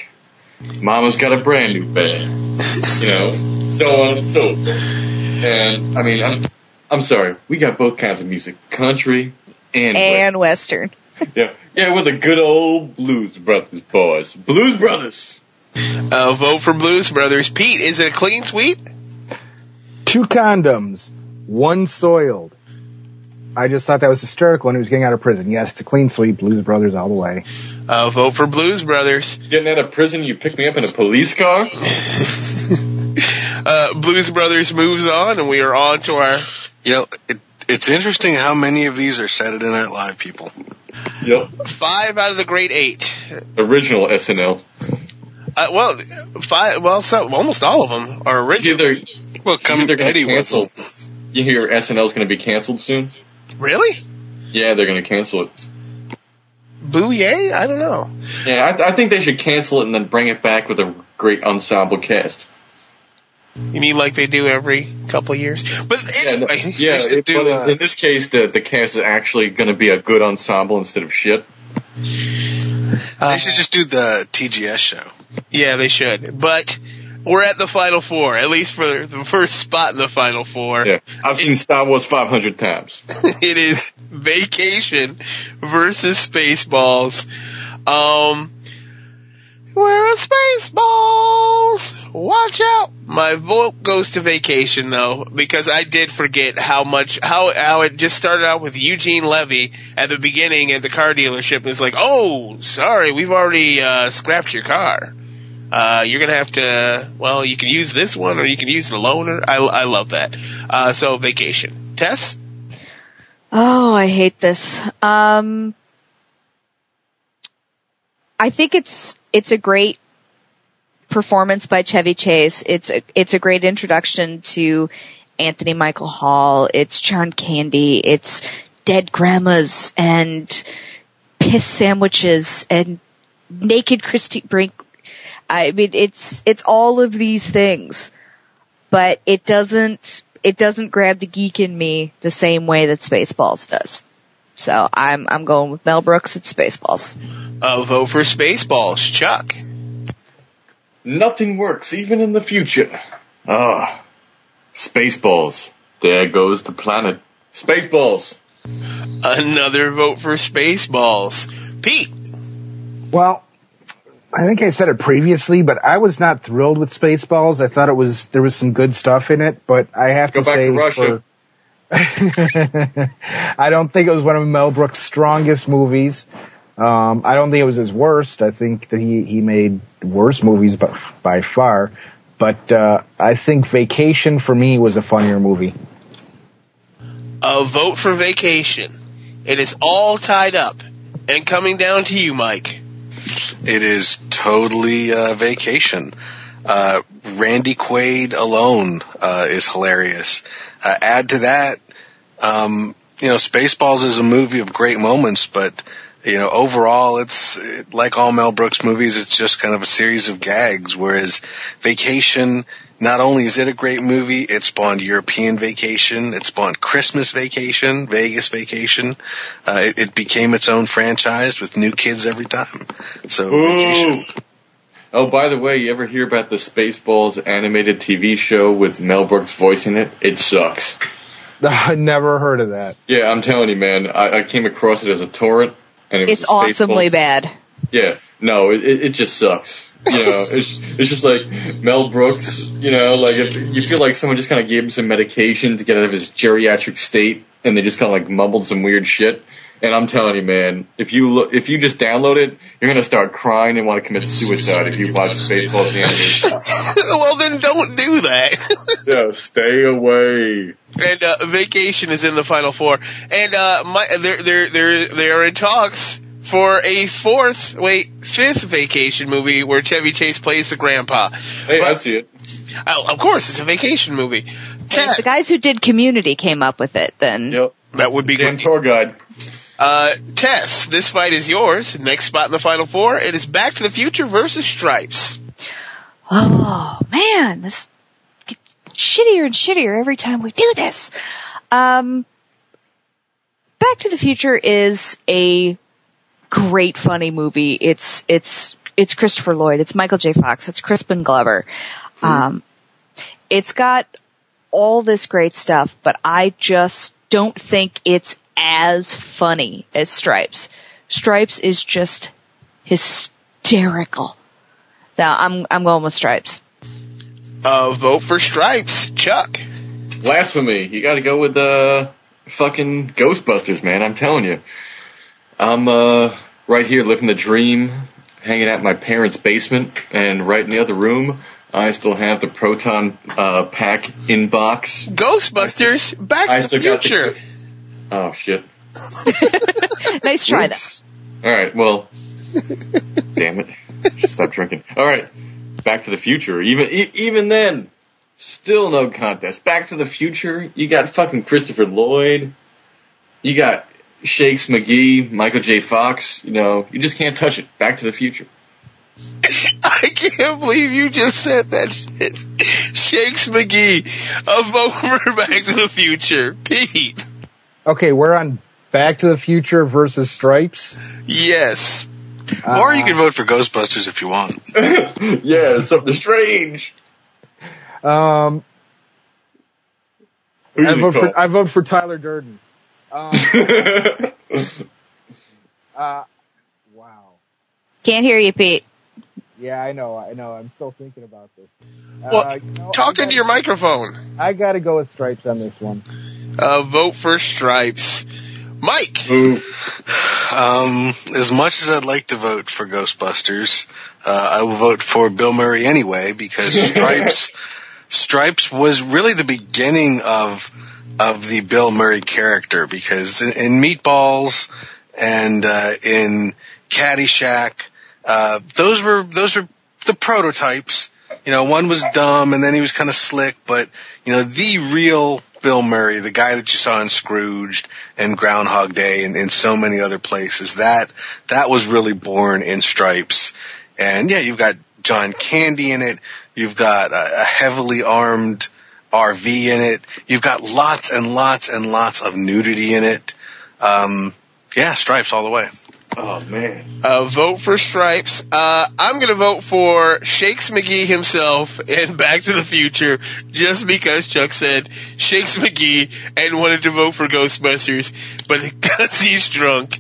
Mama's got a brand new bed. You know, so on and so forth. And, I mean, I'm, I'm sorry. We got both kinds of music. Country and, and Western. Western. Yeah, yeah, we're the good old Blues Brothers boys. Blues Brothers. Uh, vote for Blues Brothers. Pete, is it a clean sweep? Two condoms, one soiled. I just thought that was hysterical when he was getting out of prison. Yes, it's a clean sweep. Blues Brothers all the way. Uh, vote for Blues Brothers. Getting out of prison, you picked me up in a police car? uh, Blues Brothers moves on, and we are on to our... You know, it, it's interesting how many of these are Saturday Night Live people. Yep. Five out of the great eight. Original S N L. Uh, well, five. Well, so, almost all of them are original. Either, well, come Eddie Whistle. You hear S N L's going to be canceled soon? Really? Yeah, they're going to cancel it. Booyah? I don't know. Yeah, I, th- I think they should cancel it and then bring it back with a great ensemble cast. You mean like they do every couple of years? But anyway, yeah, yeah, it, do, but in, uh, in this case, the, the cast is actually going to be a good ensemble instead of shit. Uh, they should just do the T G S show. Yeah, they should. But we're at the Final Four, at least for the first spot in the Final Four. Yeah, I've it, seen Star Wars five hundred times. It is Vacation versus Spaceballs. Um... We're at Spaceballs! Watch out! My vote goes to Vacation, though, because I did forget how much, how, how it just started out with Eugene Levy at the beginning at the car dealership. It's like, oh, sorry, we've already uh, scrapped your car. Uh, you're going to have to, well, you can use this one or you can use the loaner. I, I love that. Uh, so, Vacation. Tess? Oh, I hate this. Um, I think it's... It's a great performance by Chevy Chase. It's a, it's a great introduction to Anthony Michael Hall. It's John Candy. It's dead grandmas and piss sandwiches and naked Christy Brink. I mean, it's, it's all of these things, but it doesn't, it doesn't grab the geek in me the same way that Spaceballs does. So I'm, I'm going with Mel Brooks at Spaceballs. Uh, vote for Spaceballs. Chuck. Nothing works, even in the future. Ah. Spaceballs. There goes the planet. Spaceballs. Another vote for Spaceballs. Pete. Well, I think I said it previously, but I was not thrilled with Spaceballs. I thought it was there was some good stuff in it, but I have Go to say, Go back to Russia. For, I don't think it was one of Mel Brooks' strongest movies. Um, I don't think it was his worst. I think that he, he made worse movies by, by far. But uh, I think Vacation, for me, was a funnier movie. A vote for Vacation. It is all tied up and coming down to you, Mike. It is totally uh, Vacation. Uh, Randy Quaid alone uh, is hilarious. Uh, add to that, um, you know, Spaceballs is a movie of great moments, but, you know, overall, it's it, like all Mel Brooks movies, it's just kind of a series of gags, whereas Vacation, not only is it a great movie, it spawned European Vacation, it spawned Christmas Vacation, Vegas Vacation. Uh, it, it became its own franchise with new kids every time. So, ooh. Vacation. Oh, by the way, you ever hear about the Spaceballs animated T V show with Mel Brooks voicing it? It sucks. I never heard of that. Yeah, I'm telling you, man. I, I came across it as a torrent, and it it's was awesomely bad. Yeah, no, it, it just sucks. You know, it's it's just like Mel Brooks. You know, like if, you feel like someone just kind of gave him some medication to get out of his geriatric state, and they just kind of like mumbled some weird shit. And I'm telling you, man, if you look, if you just download it, you're gonna start crying and want to commit suicide if you watch Spaceballs animated. Well, then don't do that. Yeah, stay away. And uh, Vacation is in the final four, and uh, my, they're they're they're they are in talks for a fourth, wait, fifth Vacation movie where Chevy Chase plays the grandpa. Hey, but, I see it. Oh, of course, it's a Vacation movie. Ted, if the guys who did Community came up with it, then yep. That would be Dan Tour Guide. Uh, Tess, this fight is yours. Next spot in the final four, it is Back to the Future versus Stripes. Oh, man. This gets shittier and shittier every time we do this. Um, Back to the Future is a great, funny movie. It's, it's, it's Christopher Lloyd. It's Michael J. Fox. It's Crispin Glover. Mm. Um, it's got all this great stuff, but I just don't think it's as funny as Stripes. Stripes is just hysterical. Now I'm I'm going with Stripes. Uh, vote for Stripes, Chuck. Blasphemy! You got to go with the uh, fucking Ghostbusters, man. I'm telling you, I'm uh, right here living the dream, hanging out in my parents' basement, and right in the other room, I still have the proton uh, pack inbox. Ghostbusters, still, Back I to the Future. Oh, shit. Nice try, Oops. Though. All right, well, damn it. Just stop drinking. All right, Back to the Future. Even e- even then, still no contest. Back to the Future, you got fucking Christopher Lloyd. You got Shakes McGee, Michael J. Fox. You know, you just can't touch it. Back to the Future. I can't believe you just said that shit. Shakes McGee, a vote for Back to the Future. Pete. Okay, we're on Back to the Future versus Stripes? Yes. Uh, or you can vote for Ghostbusters if you want. Yeah, something strange. Um, I, vote for, I vote for Tyler Durden. Um, uh, wow. Can't hear you, Pete. Yeah, I know, I know. I'm still thinking about this. Well, uh, you know, talk into your microphone. I got to go with Stripes on this one. Uh, vote for Stripes. Mike! Um, as much as I'd like to vote for Ghostbusters, uh, I will vote for Bill Murray anyway, because Stripes, Stripes was really the beginning of, of the Bill Murray character, because in, in Meatballs and, uh, in Caddyshack, uh, those were, those were the prototypes. You know, one was dumb and then he was kind of slick, but, you know, the real Bill Murray, the guy that you saw in Scrooged and Groundhog Day and in so many other places, that that was really born in Stripes. And yeah, you've got John Candy in it. You've got a, a heavily armed R V in it. You've got lots and lots and lots of nudity in it. Um, yeah, Stripes all the way. Oh, man. Uh, vote for Stripes. Uh, I'm going to vote for Shakes McGee himself in Back to the Future just because Chuck said Shakes McGee and wanted to vote for Ghostbusters, but because he's drunk.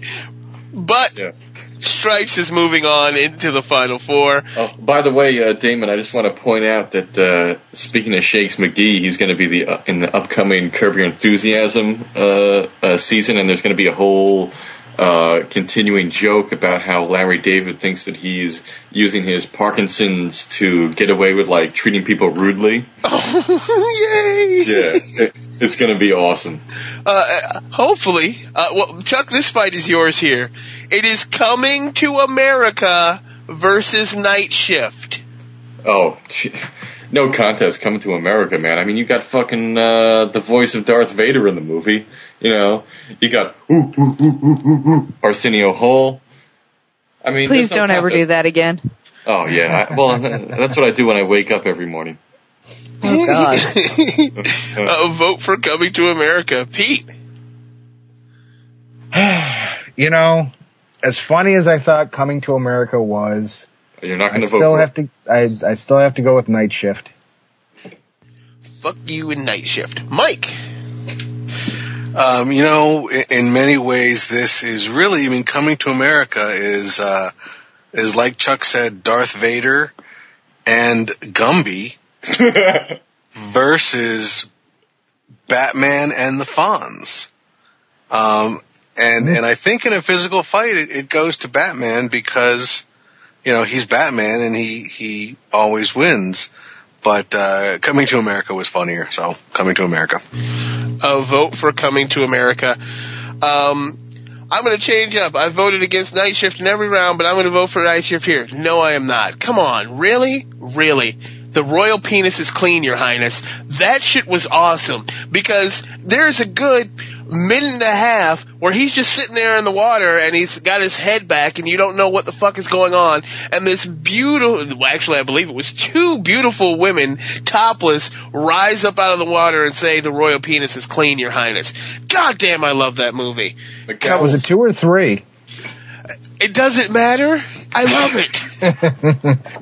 But yeah. Stripes is moving on into the Final Four. Oh, by the way, uh, Damon, I just want to point out that uh, speaking of Shakes McGee, he's going to be the uh, in the upcoming Curb Your Enthusiasm uh, uh, season, and there's going to be a whole uh, continuing joke about how Larry David thinks that he's using his Parkinson's to get away with, like, treating people rudely. Oh, yay! Yeah, it, it's going to be awesome. Uh, hopefully. Uh, well, Chuck, this fight is yours here. It is Coming to America versus Night Shift. Oh, gee. No contest, Coming to America, man. I mean, you got fucking uh, the voice of Darth Vader in the movie. You know, you got ooh, ooh, ooh, ooh, ooh, ooh, Arsenio Hall. I mean, please no don't contest. Ever do that again. Oh yeah, I, well that's what I do when I wake up every morning. Oh God! uh, vote for Coming to America, Pete. You know, as funny as I thought Coming to America was. You're not going to vote. Still have to, I, I still have to go with Night Shift. Fuck you in Night Shift. Mike! Um, you know, in, in many ways, this is really, I mean, Coming to America is, uh, is like Chuck said, Darth Vader and Gumby versus Batman and the Fonz. Um, and, and I think in a physical fight, it, it goes to Batman because, you know, he's Batman, and he, he always wins. But uh, Coming to America was funnier, so Coming to America. A vote for Coming to America. Um, I'm going to change up. I voted against Night Shift in every round, but I'm going to vote for Night Shift here. No, I am not. Come on. Really? Really? The royal penis is clean, Your Highness. That shit was awesome, because there's a good minute and a half where he's just sitting there in the water and he's got his head back and you don't know what the fuck is going on. And this beautiful, well, actually I believe it was two beautiful women, topless, rise up out of the water and say, the royal penis is clean, Your Highness. God damn, I love that movie. God, was it two or three? It doesn't matter. I love it.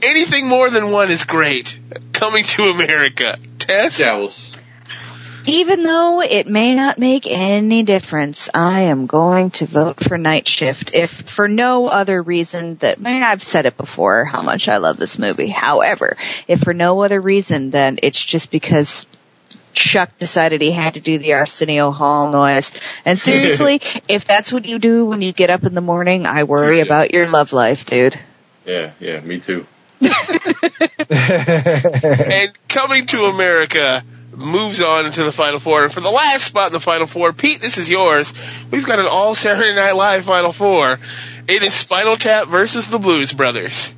Anything more than one is great. Coming to America. Tess? Dowels. Even though it may not make any difference, I am going to vote for Night Shift, if for no other reason that, I mean, I've said it before how much I love this movie. However, if for no other reason than it's just because Chuck decided he had to do the Arsenio Hall noise. And seriously, if that's what you do when you get up in the morning, I worry about your love life, dude. Yeah, yeah, me too. And Coming to America moves on into the Final Four. And for the last spot in the Final Four, Pete, this is yours. We've got an all Saturday Night Live Final Four. It is Spinal Tap versus the Blues Brothers.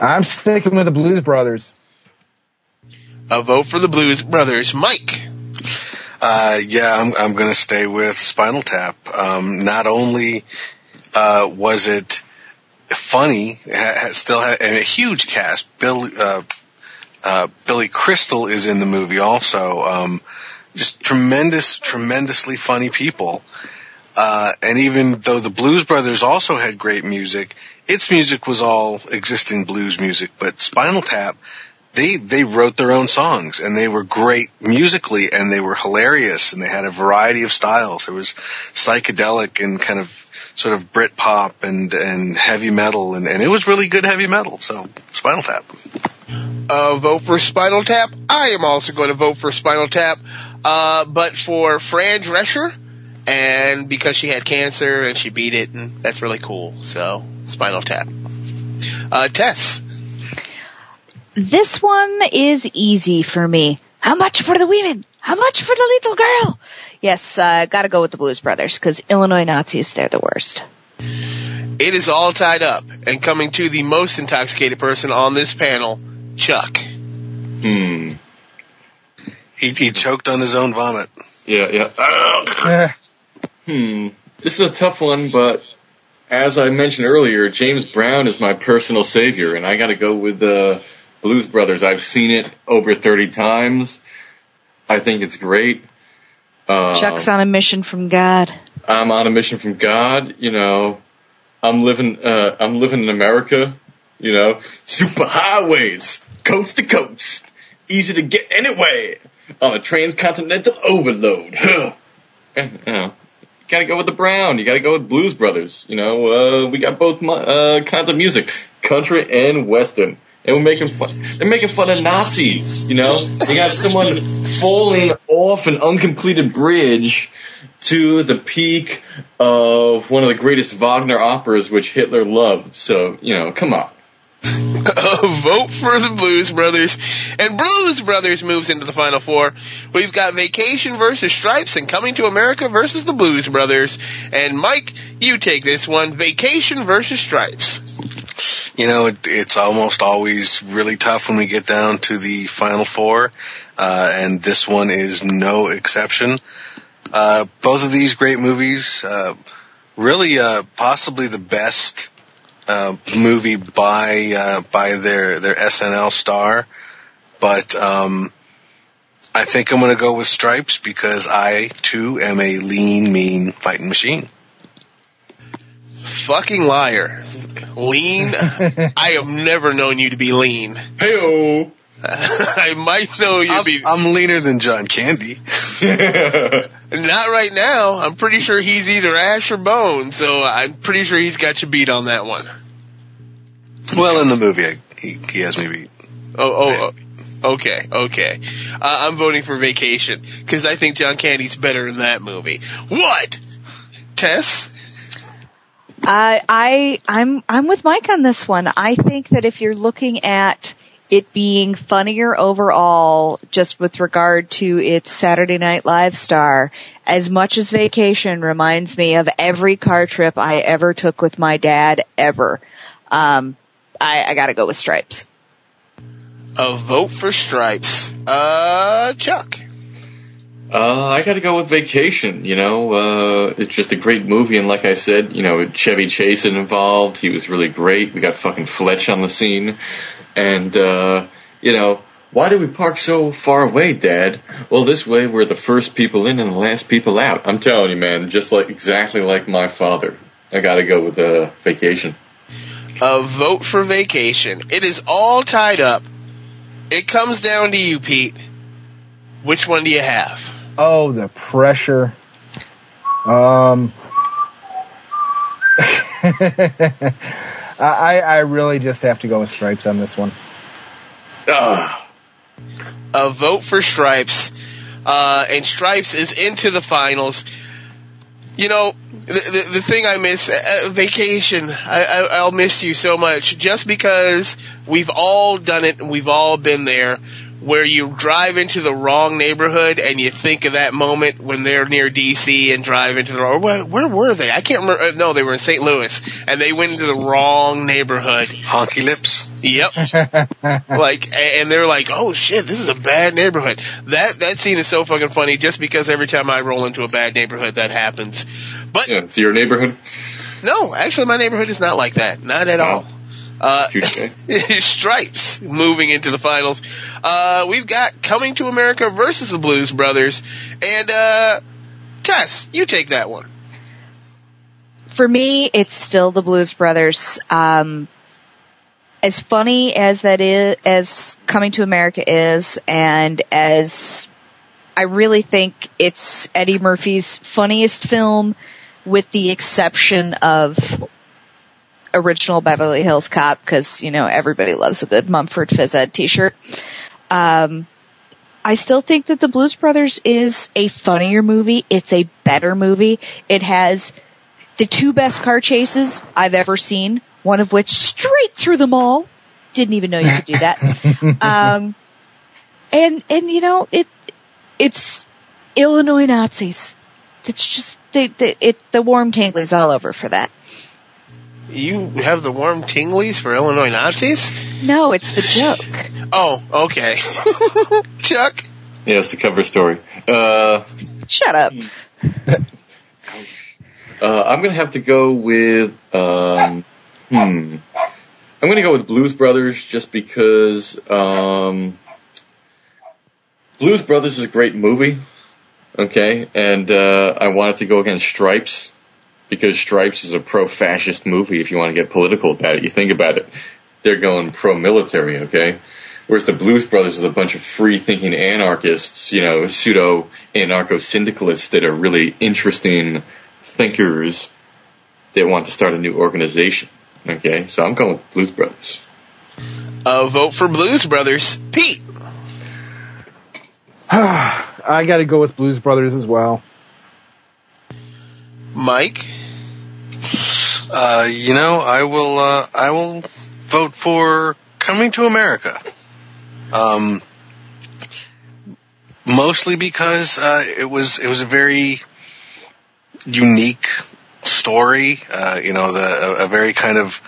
I'm sticking with the Blues Brothers. A vote for the Blues Brothers. Mike? Uh, yeah, I'm, I'm going to stay with Spinal Tap. Um, not only uh, was it funny, it ha- still had a huge cast. Bill, uh, uh, Billy Crystal is in the movie also. Um, just tremendous, tremendously funny people. Uh, and even though the Blues Brothers also had great music, its music was all existing blues music. But Spinal Tap, They they wrote their own songs, and they were great musically, and they were hilarious, and they had a variety of styles. It was psychedelic and kind of sort of Britpop and, and heavy metal, and, and it was really good heavy metal, so Spinal Tap. Uh, vote for Spinal Tap. I am also going to vote for Spinal Tap, uh, but for Fran Drescher, and because she had cancer and she beat it, and that's really cool, so Spinal Tap. Uh, Tess? This one is easy for me. How much for the women? How much for the little girl? Yes, uh, gotta go with the Blues Brothers, because Illinois Nazis, they're the worst. It is all tied up, and coming to the most intoxicated person on this panel, Chuck. Hmm. He, he choked on his own vomit. Yeah, yeah. Uh, hmm. This is a tough one, but as I mentioned earlier, James Brown is my personal savior, and I gotta go with the Uh, Blues Brothers. I've seen it over thirty times. I think it's great. Um, Chuck's on a mission from God. I'm on a mission from God. You know, I'm living. Uh, I'm living in America. You know, super highways, coast to coast, easy to get anyway on a transcontinental overload. And, you know, got to go with the Brown. You got to go with Blues Brothers. You know, uh, we got both mu- uh, kinds of music, country and western. And we're making fun. They're making fun of Nazis. You know, they got someone falling off an uncompleted bridge to the peak of one of the greatest Wagner operas, which Hitler loved. So, you know, come on. Oh, vote for the Blues Brothers. And Blues Brothers moves into the Final Four. We've got Vacation versus Stripes and Coming to America versus the Blues Brothers. And Mike, you take this one, Vacation versus Stripes. You know, it, it's almost always really tough when we get down to the Final Four, uh, and this one is no exception. Uh, both of these great movies, uh, really uh, possibly the best Uh, movie by uh, by their their S N L star, but um, I think I'm going to go with Stripes because I too am a lean, mean fighting machine. Fucking liar, lean. I have never known you to be lean. Heyo. I might know you. I'm, be... I'm leaner than John Candy. Not right now. I'm pretty sure he's either ash or bone, so I'm pretty sure he's got you beat on that one. Well, in the movie, I, he, he has me beat. Oh, oh, oh okay, okay. Uh, I'm voting for Vacation, because I think John Candy's better in that movie. What? Tess? Uh, I, I'm, I'm with Mike on this one. I think that if you're looking at it being funnier overall, just with regard to its Saturday Night Live star, as much as Vacation reminds me of every car trip I ever took with my dad ever, um, I, I gotta go with Stripes. A vote for Stripes. Uh, Chuck. Uh, I gotta go with Vacation, you know, uh, it's just a great movie, and like I said, you know, Chevy Chase is involved, he was really great, we got fucking Fletch on the scene. And, uh, you know, why do we park so far away, Dad? Well, this way we're the first people in and the last people out. I'm telling you, man, just like exactly like my father. I gotta go with uh, Vacation. A vote for Vacation. It is all tied up. It comes down to you, Pete. Which one do you have? Oh, the pressure. Um... I, I really just have to go with Stripes on this one. Ugh. A vote for Stripes. Uh, and Stripes is into the finals. You know, the, the, the thing I miss, uh, Vacation, I, I, I'll miss you so much. Just because we've all done it and we've all been there, where you drive into the wrong neighborhood and you think of that moment when they're near D C and drive into the wrong, where, where were they? I can't remember. No, they were in Saint Louis and they went into the wrong neighborhood. Honky Lips. Yep. Like, and they're like, oh shit, this is a bad neighborhood. That, that scene is so fucking funny just because every time I roll into a bad neighborhood that happens. But. Yeah, it's your neighborhood? No, actually my neighborhood is not like that. Not at wow. all. Uh, Stripes moving into the finals. Uh, we've got Coming to America versus the Blues Brothers. And, uh, Tess, you take that one. For me, it's still the Blues Brothers. Um, as funny as that is, as Coming to America is, and as I really think it's Eddie Murphy's funniest film with the exception of original Beverly Hills Cop, because, you know, everybody loves a good Mumford Phys Ed t-shirt. Um, I still think that The Blues Brothers is a funnier movie. It's a better movie. It has the two best car chases I've ever seen, one of which straight through the mall. Didn't even know you could do that. um, and, and, you know, it, it's Illinois Nazis. It's just, they, they, it, the warm tinglies all over for that. You have the warm tinglies for Illinois Nazis? No, it's the joke. Oh, okay. Chuck? Yeah, it's the cover story. Uh, Shut up. Uh, I'm going to have to go with... Um, hmm, I'm going to go with Blues Brothers just because... Um, Blues Brothers is a great movie, okay? And uh, I wanted to go against Stripes. Because Stripes is a pro-fascist movie, if you want to get political about it. You think about it. They're going pro-military, okay? Whereas the Blues Brothers is a bunch of free-thinking anarchists, you know, pseudo-anarcho-syndicalists that are really interesting thinkers that want to start a new organization. Okay, so I'm going with Blues Brothers. Uh, vote for Blues Brothers. Pete! I got to go with Blues Brothers as well. Mike? Uh, you know, I will, uh, I will vote for Coming to America. Um, mostly because, uh, it was, it was a very unique story. Uh, you know, the, a, a very kind of,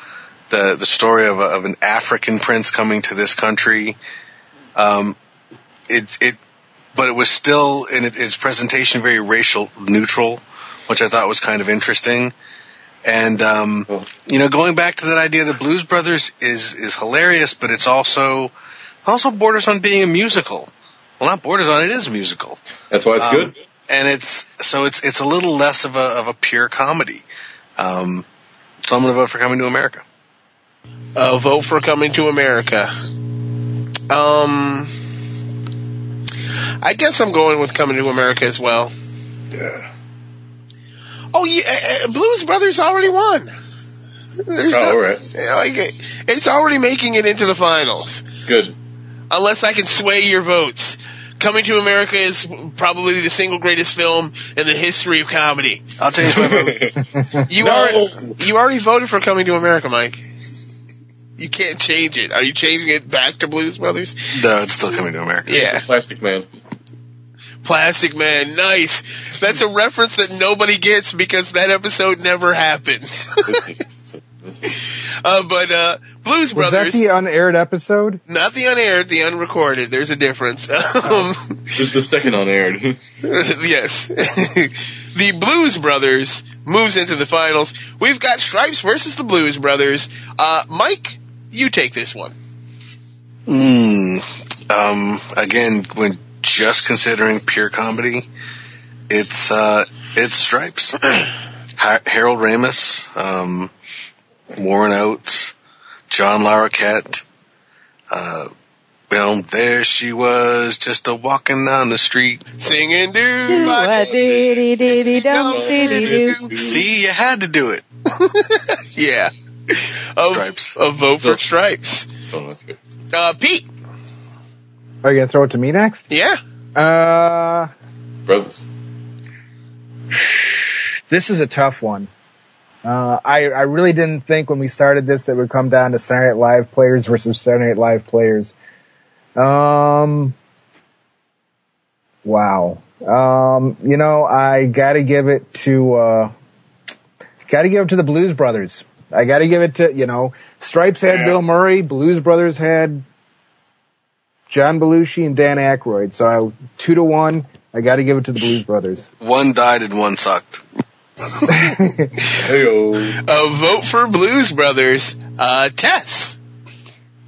the, the story of, a, of an African prince coming to this country. Um, it, it, but it was still in its presentation very racial neutral, which I thought was kind of interesting. And, um, you know, going back to that idea, the Blues Brothers is, is hilarious, but it's also, also borders on being a musical. Well, not borders on, it is a musical. That's why it's um, good. And it's, so it's, it's a little less of a, of a pure comedy. Um, so I'm going to vote for Coming to America. Uh, vote for Coming to America. Um, I guess I'm going with Coming to America as well. Yeah. Oh, yeah, Blues Brothers already won. There's oh, no, all right. Like, it's already making it into the finals. Good. Unless I can sway your votes. Coming to America is probably the single greatest film in the history of comedy. I'll change my vote. You, no. already, you already voted for Coming to America, Mike. You can't change it. Are you changing it back to Blues Brothers? No, it's still Coming to America. Yeah. Plastic Man. Plastic Man, nice. That's a reference that nobody gets because that episode never happened. uh, but uh, Blues Brothers. Was that the unaired episode? Not the unaired, the unrecorded. There's a difference. Um, oh, it's the second unaired. Yes. The Blues Brothers moves into the finals. We've got Stripes versus the Blues Brothers. Uh, Mike, you take this one. Mm, um, again, when... just considering pure comedy, it's uh, it's Stripes. Har- Harold Ramis, um, Warren Oates, John Larroquette. Uh, well, there she was, just a walking down the street, singing "Do what diddy diddy dum diddy do." See, you had to do it. Yeah, Stripes. A, a vote for Stripes. Uh, Pete. Are you going to throw it to me next? Yeah. Uh, Brothers. This is a tough one. Uh, I, I really didn't think when we started this that it would come down to Saturday Night Live players versus Saturday Night Live players. Um, wow. Um, you know, I got to give it to, uh, got to give it to the Blues Brothers. I got to give it to, you know, Stripes had yeah. Bill Murray, Blues Brothers had John Belushi and Dan Aykroyd. So I, two to one, I got to give it to the Blues Brothers. One died and one sucked. Hey-o. Uh, vote for Blues Brothers. Uh, Tess.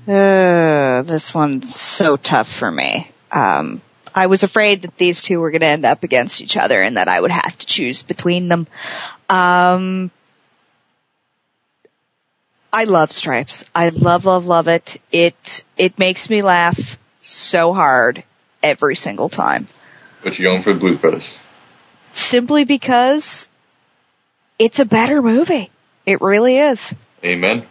Uh, this one's so tough for me. Um, I was afraid that these two were going to end up against each other and that I would have to choose between them. Um, I love Stripes. I love, love, love it. It, it makes me laugh so hard every single time. But you're going for the Blues Brothers. Simply because it's a better movie. It really is. Amen.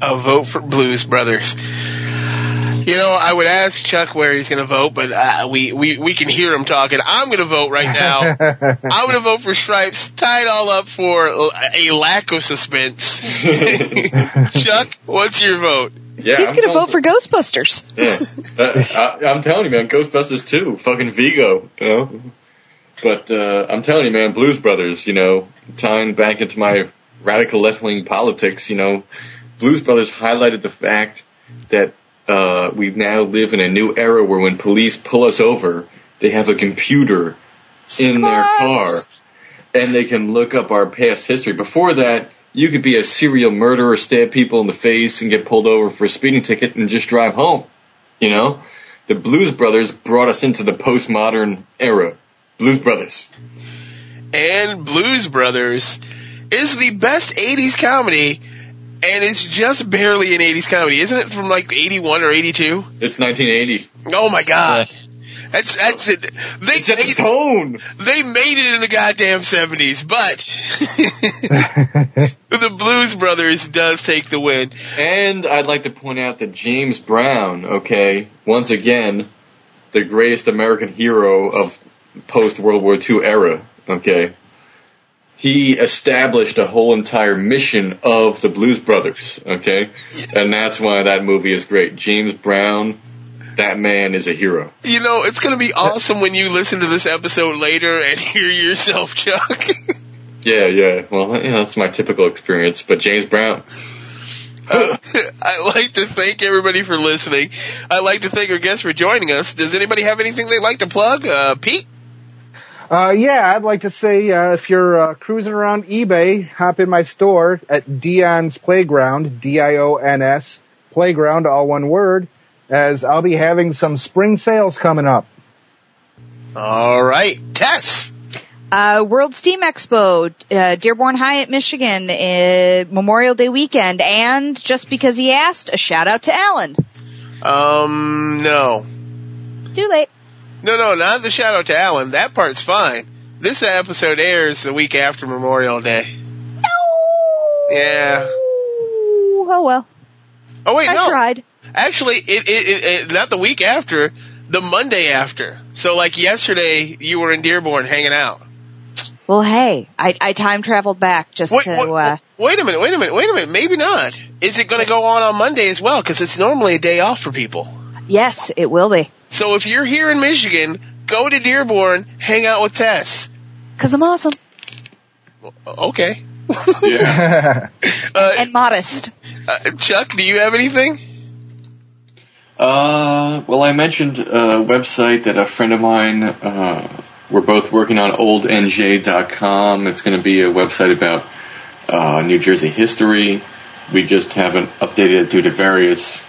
I'll vote for Blues Brothers. You know, I would ask Chuck where he's going to vote, but uh, we, we, we can hear him talking. I'm going to vote right now. I'm going to vote for Stripes. Tie it all up for a lack of suspense. Chuck, what's your vote? Yeah, he's going to vote for, for Ghostbusters. Yeah, uh, I, I'm telling you, man, Ghostbusters two, fucking Vigo, you know. But uh, I'm telling you, man, Blues Brothers, you know, tying back into my radical left-wing politics, you know, Blues Brothers highlighted the fact that Uh, we now live in a new era where when police pull us over, they have a computer in their car and they can look up our past history. Before that, you could be a serial murderer, stab people in the face and get pulled over for a speeding ticket and just drive home. You know, the Blues Brothers brought us into the postmodern era. Blues Brothers. And Blues Brothers is the best eighties comedy. And it's just barely an eighties comedy. Isn't it from like eighty-one or eighty-two? It's nineteen eighty. Oh, my God. Yeah. That's that's it. They it's made, the tone. They made it in the goddamn seventies, but the Blues Brothers does take the win. And I'd like to point out that James Brown, okay, once again, the greatest American hero of post-World War Two era, okay, he established a whole entire mission of the Blues Brothers, okay, yes. And that's why that movie is great. James Brown. That man is a hero. You know, it's going to be awesome when you listen to this episode later and hear yourself, Chuck. yeah, yeah. Well, you know, that's my typical experience. But James Brown. uh, I'd like to thank everybody for listening. I'd like to thank our guests for joining us. Does anybody have anything they'd like to plug? Uh, Pete? Uh, yeah, I'd like to say uh, if you're uh, cruising around eBay, hop in my store at Dion's Playground, D I O N S, Playground, all one word. As I'll be having some spring sales coming up. All right. Tess? Uh, World Steam Expo, uh, Dearborn Hyatt, Michigan, uh, Memorial Day weekend. And just because he asked, a shout-out to Alan. Um, no. Too late. No, no, not the shout-out to Alan. That part's fine. This episode airs the week after Memorial Day. No! Yeah. Oh, well. Oh, wait, I no. I tried. Actually, it, it, it, it not the week after, the Monday after. So, like, yesterday, you were in Dearborn hanging out. Well, hey, I, I time traveled back just wait, to... Wait, uh, wait a minute, wait a minute, wait a minute. Maybe not. Is it going to go on on Monday as well? Because it's normally a day off for people. Yes, it will be. So if you're here in Michigan, go to Dearborn, hang out with Tess. Because I'm awesome. Okay. Yeah. uh, and modest. Uh, Chuck, do you have anything? Uh, well, I mentioned a website that a friend of mine, uh, we're both working on, old n j dot com. It's going to be a website about uh, New Jersey history. We just haven't updated it due to various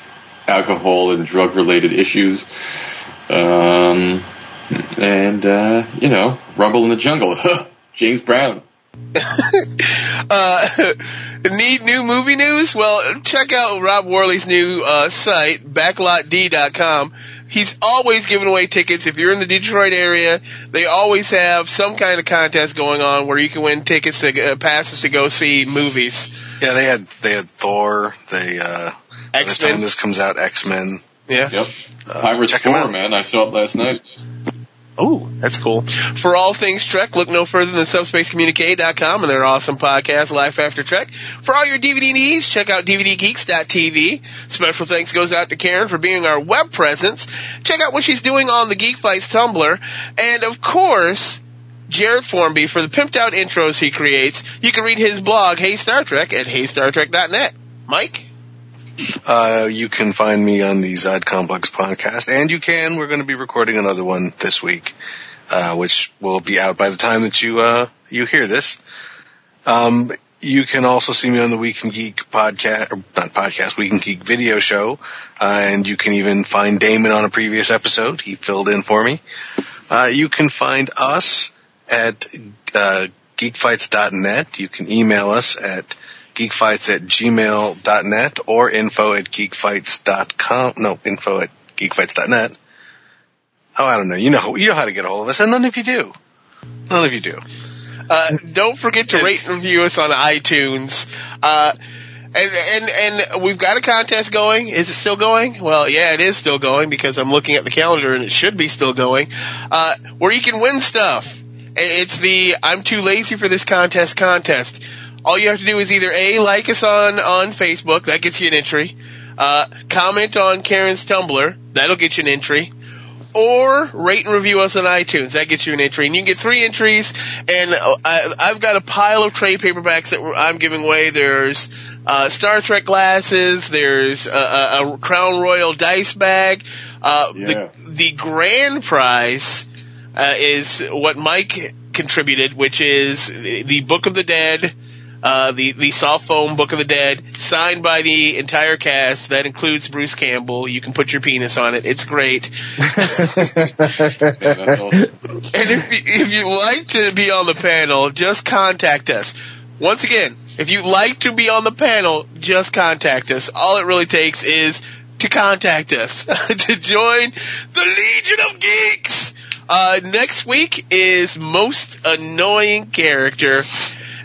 alcohol and drug-related issues. Um, and, uh, you know, Rumble in the Jungle. James Brown. uh, need new movie news? Well, check out Rob Worley's new uh, site, backlot d dot com. He's always giving away tickets. If you're in the Detroit area, they always have some kind of contest going on where you can win tickets to uh, passes to go see movies. Yeah, they had they had Thor. They uh, by the time this comes out, X-Men. Yeah, yep. Uh, Pirates check Thor, them out, man. I saw it last night. Oh, that's cool. For all things Trek, look no further than subspace communique dot com and their awesome podcast, Life After Trek. For all your D V D needs, check out d v d geeks dot t v. Special thanks goes out to Karen for being our web presence. Check out what she's doing on the Geek Fights Tumblr. And, of course, Jared Formby for the pimped-out intros he creates. You can read his blog, Hey Star Trek, at hey star trek dot net. Mike? Uh, you can find me on the Zod Complex podcast, and you can. We're going to be recording another one this week, uh, which will be out by the time that you uh, you hear this. Um, you can also see me on the Week in Geek podcast, or not podcast, Week in Geek video show, uh, and you can even find Damon on a previous episode. He filled in for me. Uh, you can find us at uh, geek fights dot net. You can email us at geek fights at gmail dot net or info at geek fights dot com. No, info at geek fights dot net. Oh, I don't know. You know, you know how to get a hold of us, and none of you do. None of you do. Uh, don't forget to rate and review us on iTunes. Uh, and, and, and we've got a contest going. Is it still going? Well, yeah, it is still going because I'm looking at the calendar and it should be still going. Uh, where you can win stuff. It's the I'm too lazy for this contest contest. All you have to do is either A, like us on, on Facebook, that gets you an entry, uh, comment on Karen's Tumblr, that'll get you an entry, or rate and review us on iTunes, that gets you an entry. And you can get three entries, and I, I've got a pile of trade paperbacks that I'm giving away. There's uh, Star Trek glasses, there's a, a, a Crown Royal dice bag. Uh, yeah. the, the grand prize uh, is what Mike contributed, which is the Book of the Dead. Uh, the, the soft foam Book of the Dead, signed by the entire cast. That includes Bruce Campbell. You can put your penis on it. It's great. Yeah, that's awesome. And if, if you'd like to be on the panel, just contact us. Once again, if you'd like to be on the panel, just contact us. All it really takes is to contact us to join the Legion of Geeks. Uh, next week is Most Annoying Character.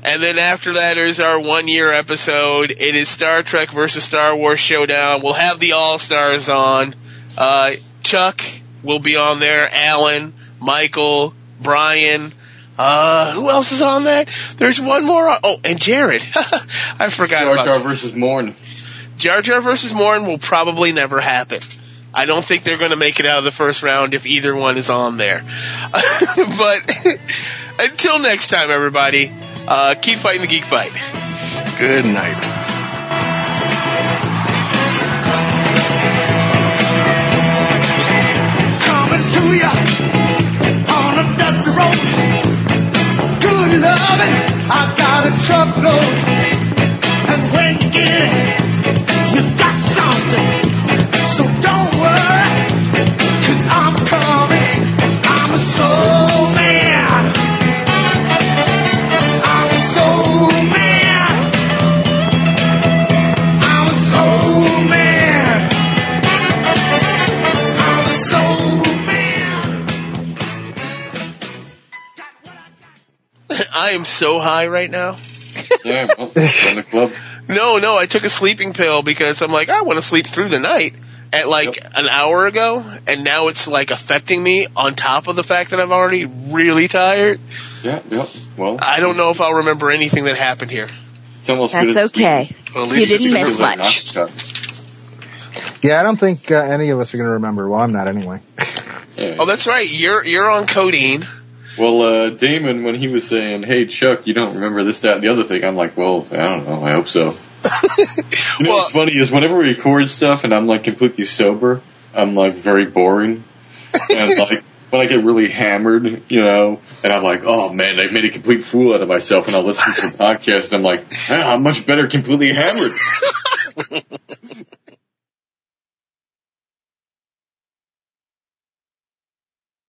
And then after that is our one-year episode. It is Star Trek versus Star Wars Showdown. We'll have the All-Stars on. Uh, Chuck will be on there. Alan, Michael, Brian. Uh, who else is on that? There's one more. On- oh, and Jared. I forgot Jar about Jar Jar versus Morn. Jar Jar versus Morn will probably never happen. I don't think they're going to make it out of the first round if either one is on there. But until next time, everybody, uh, keep fighting the geek fight. Good night. Coming to ya on a dusty road. Good loving, I got a truckload. And when you get it, you got something. So don't worry, 'cause I'm coming. I'm a soul man. I'm a soul man. I'm a soul man. I'm a soul man. I am so high right now. Yeah, well, from the club. No, no, I took a sleeping pill because I'm like, I want to sleep through the night. At like yep. an hour ago, and now it's like affecting me on top of the fact that I'm already really tired. Yeah, yeah. Well, I don't know if I'll remember anything that happened here. It's almost That's okay. Well, you didn't miss much. Yeah, I don't think uh, any of us are going to remember. Well, I'm not anyway. Yeah. Oh, that's right. You're you're on codeine. Well, uh, Damon, when he was saying, "Hey, Chuck, you don't remember this, that, and the other thing," I'm like, "Well, I don't know. I hope so." You know, well, what's funny is whenever we record stuff and I'm like completely sober, I'm like very boring. And like when I get really hammered, you know, and I'm like, oh man, I made a complete fool out of myself, and I'll listen to the podcast and I'm like, ah, I'm much better completely hammered.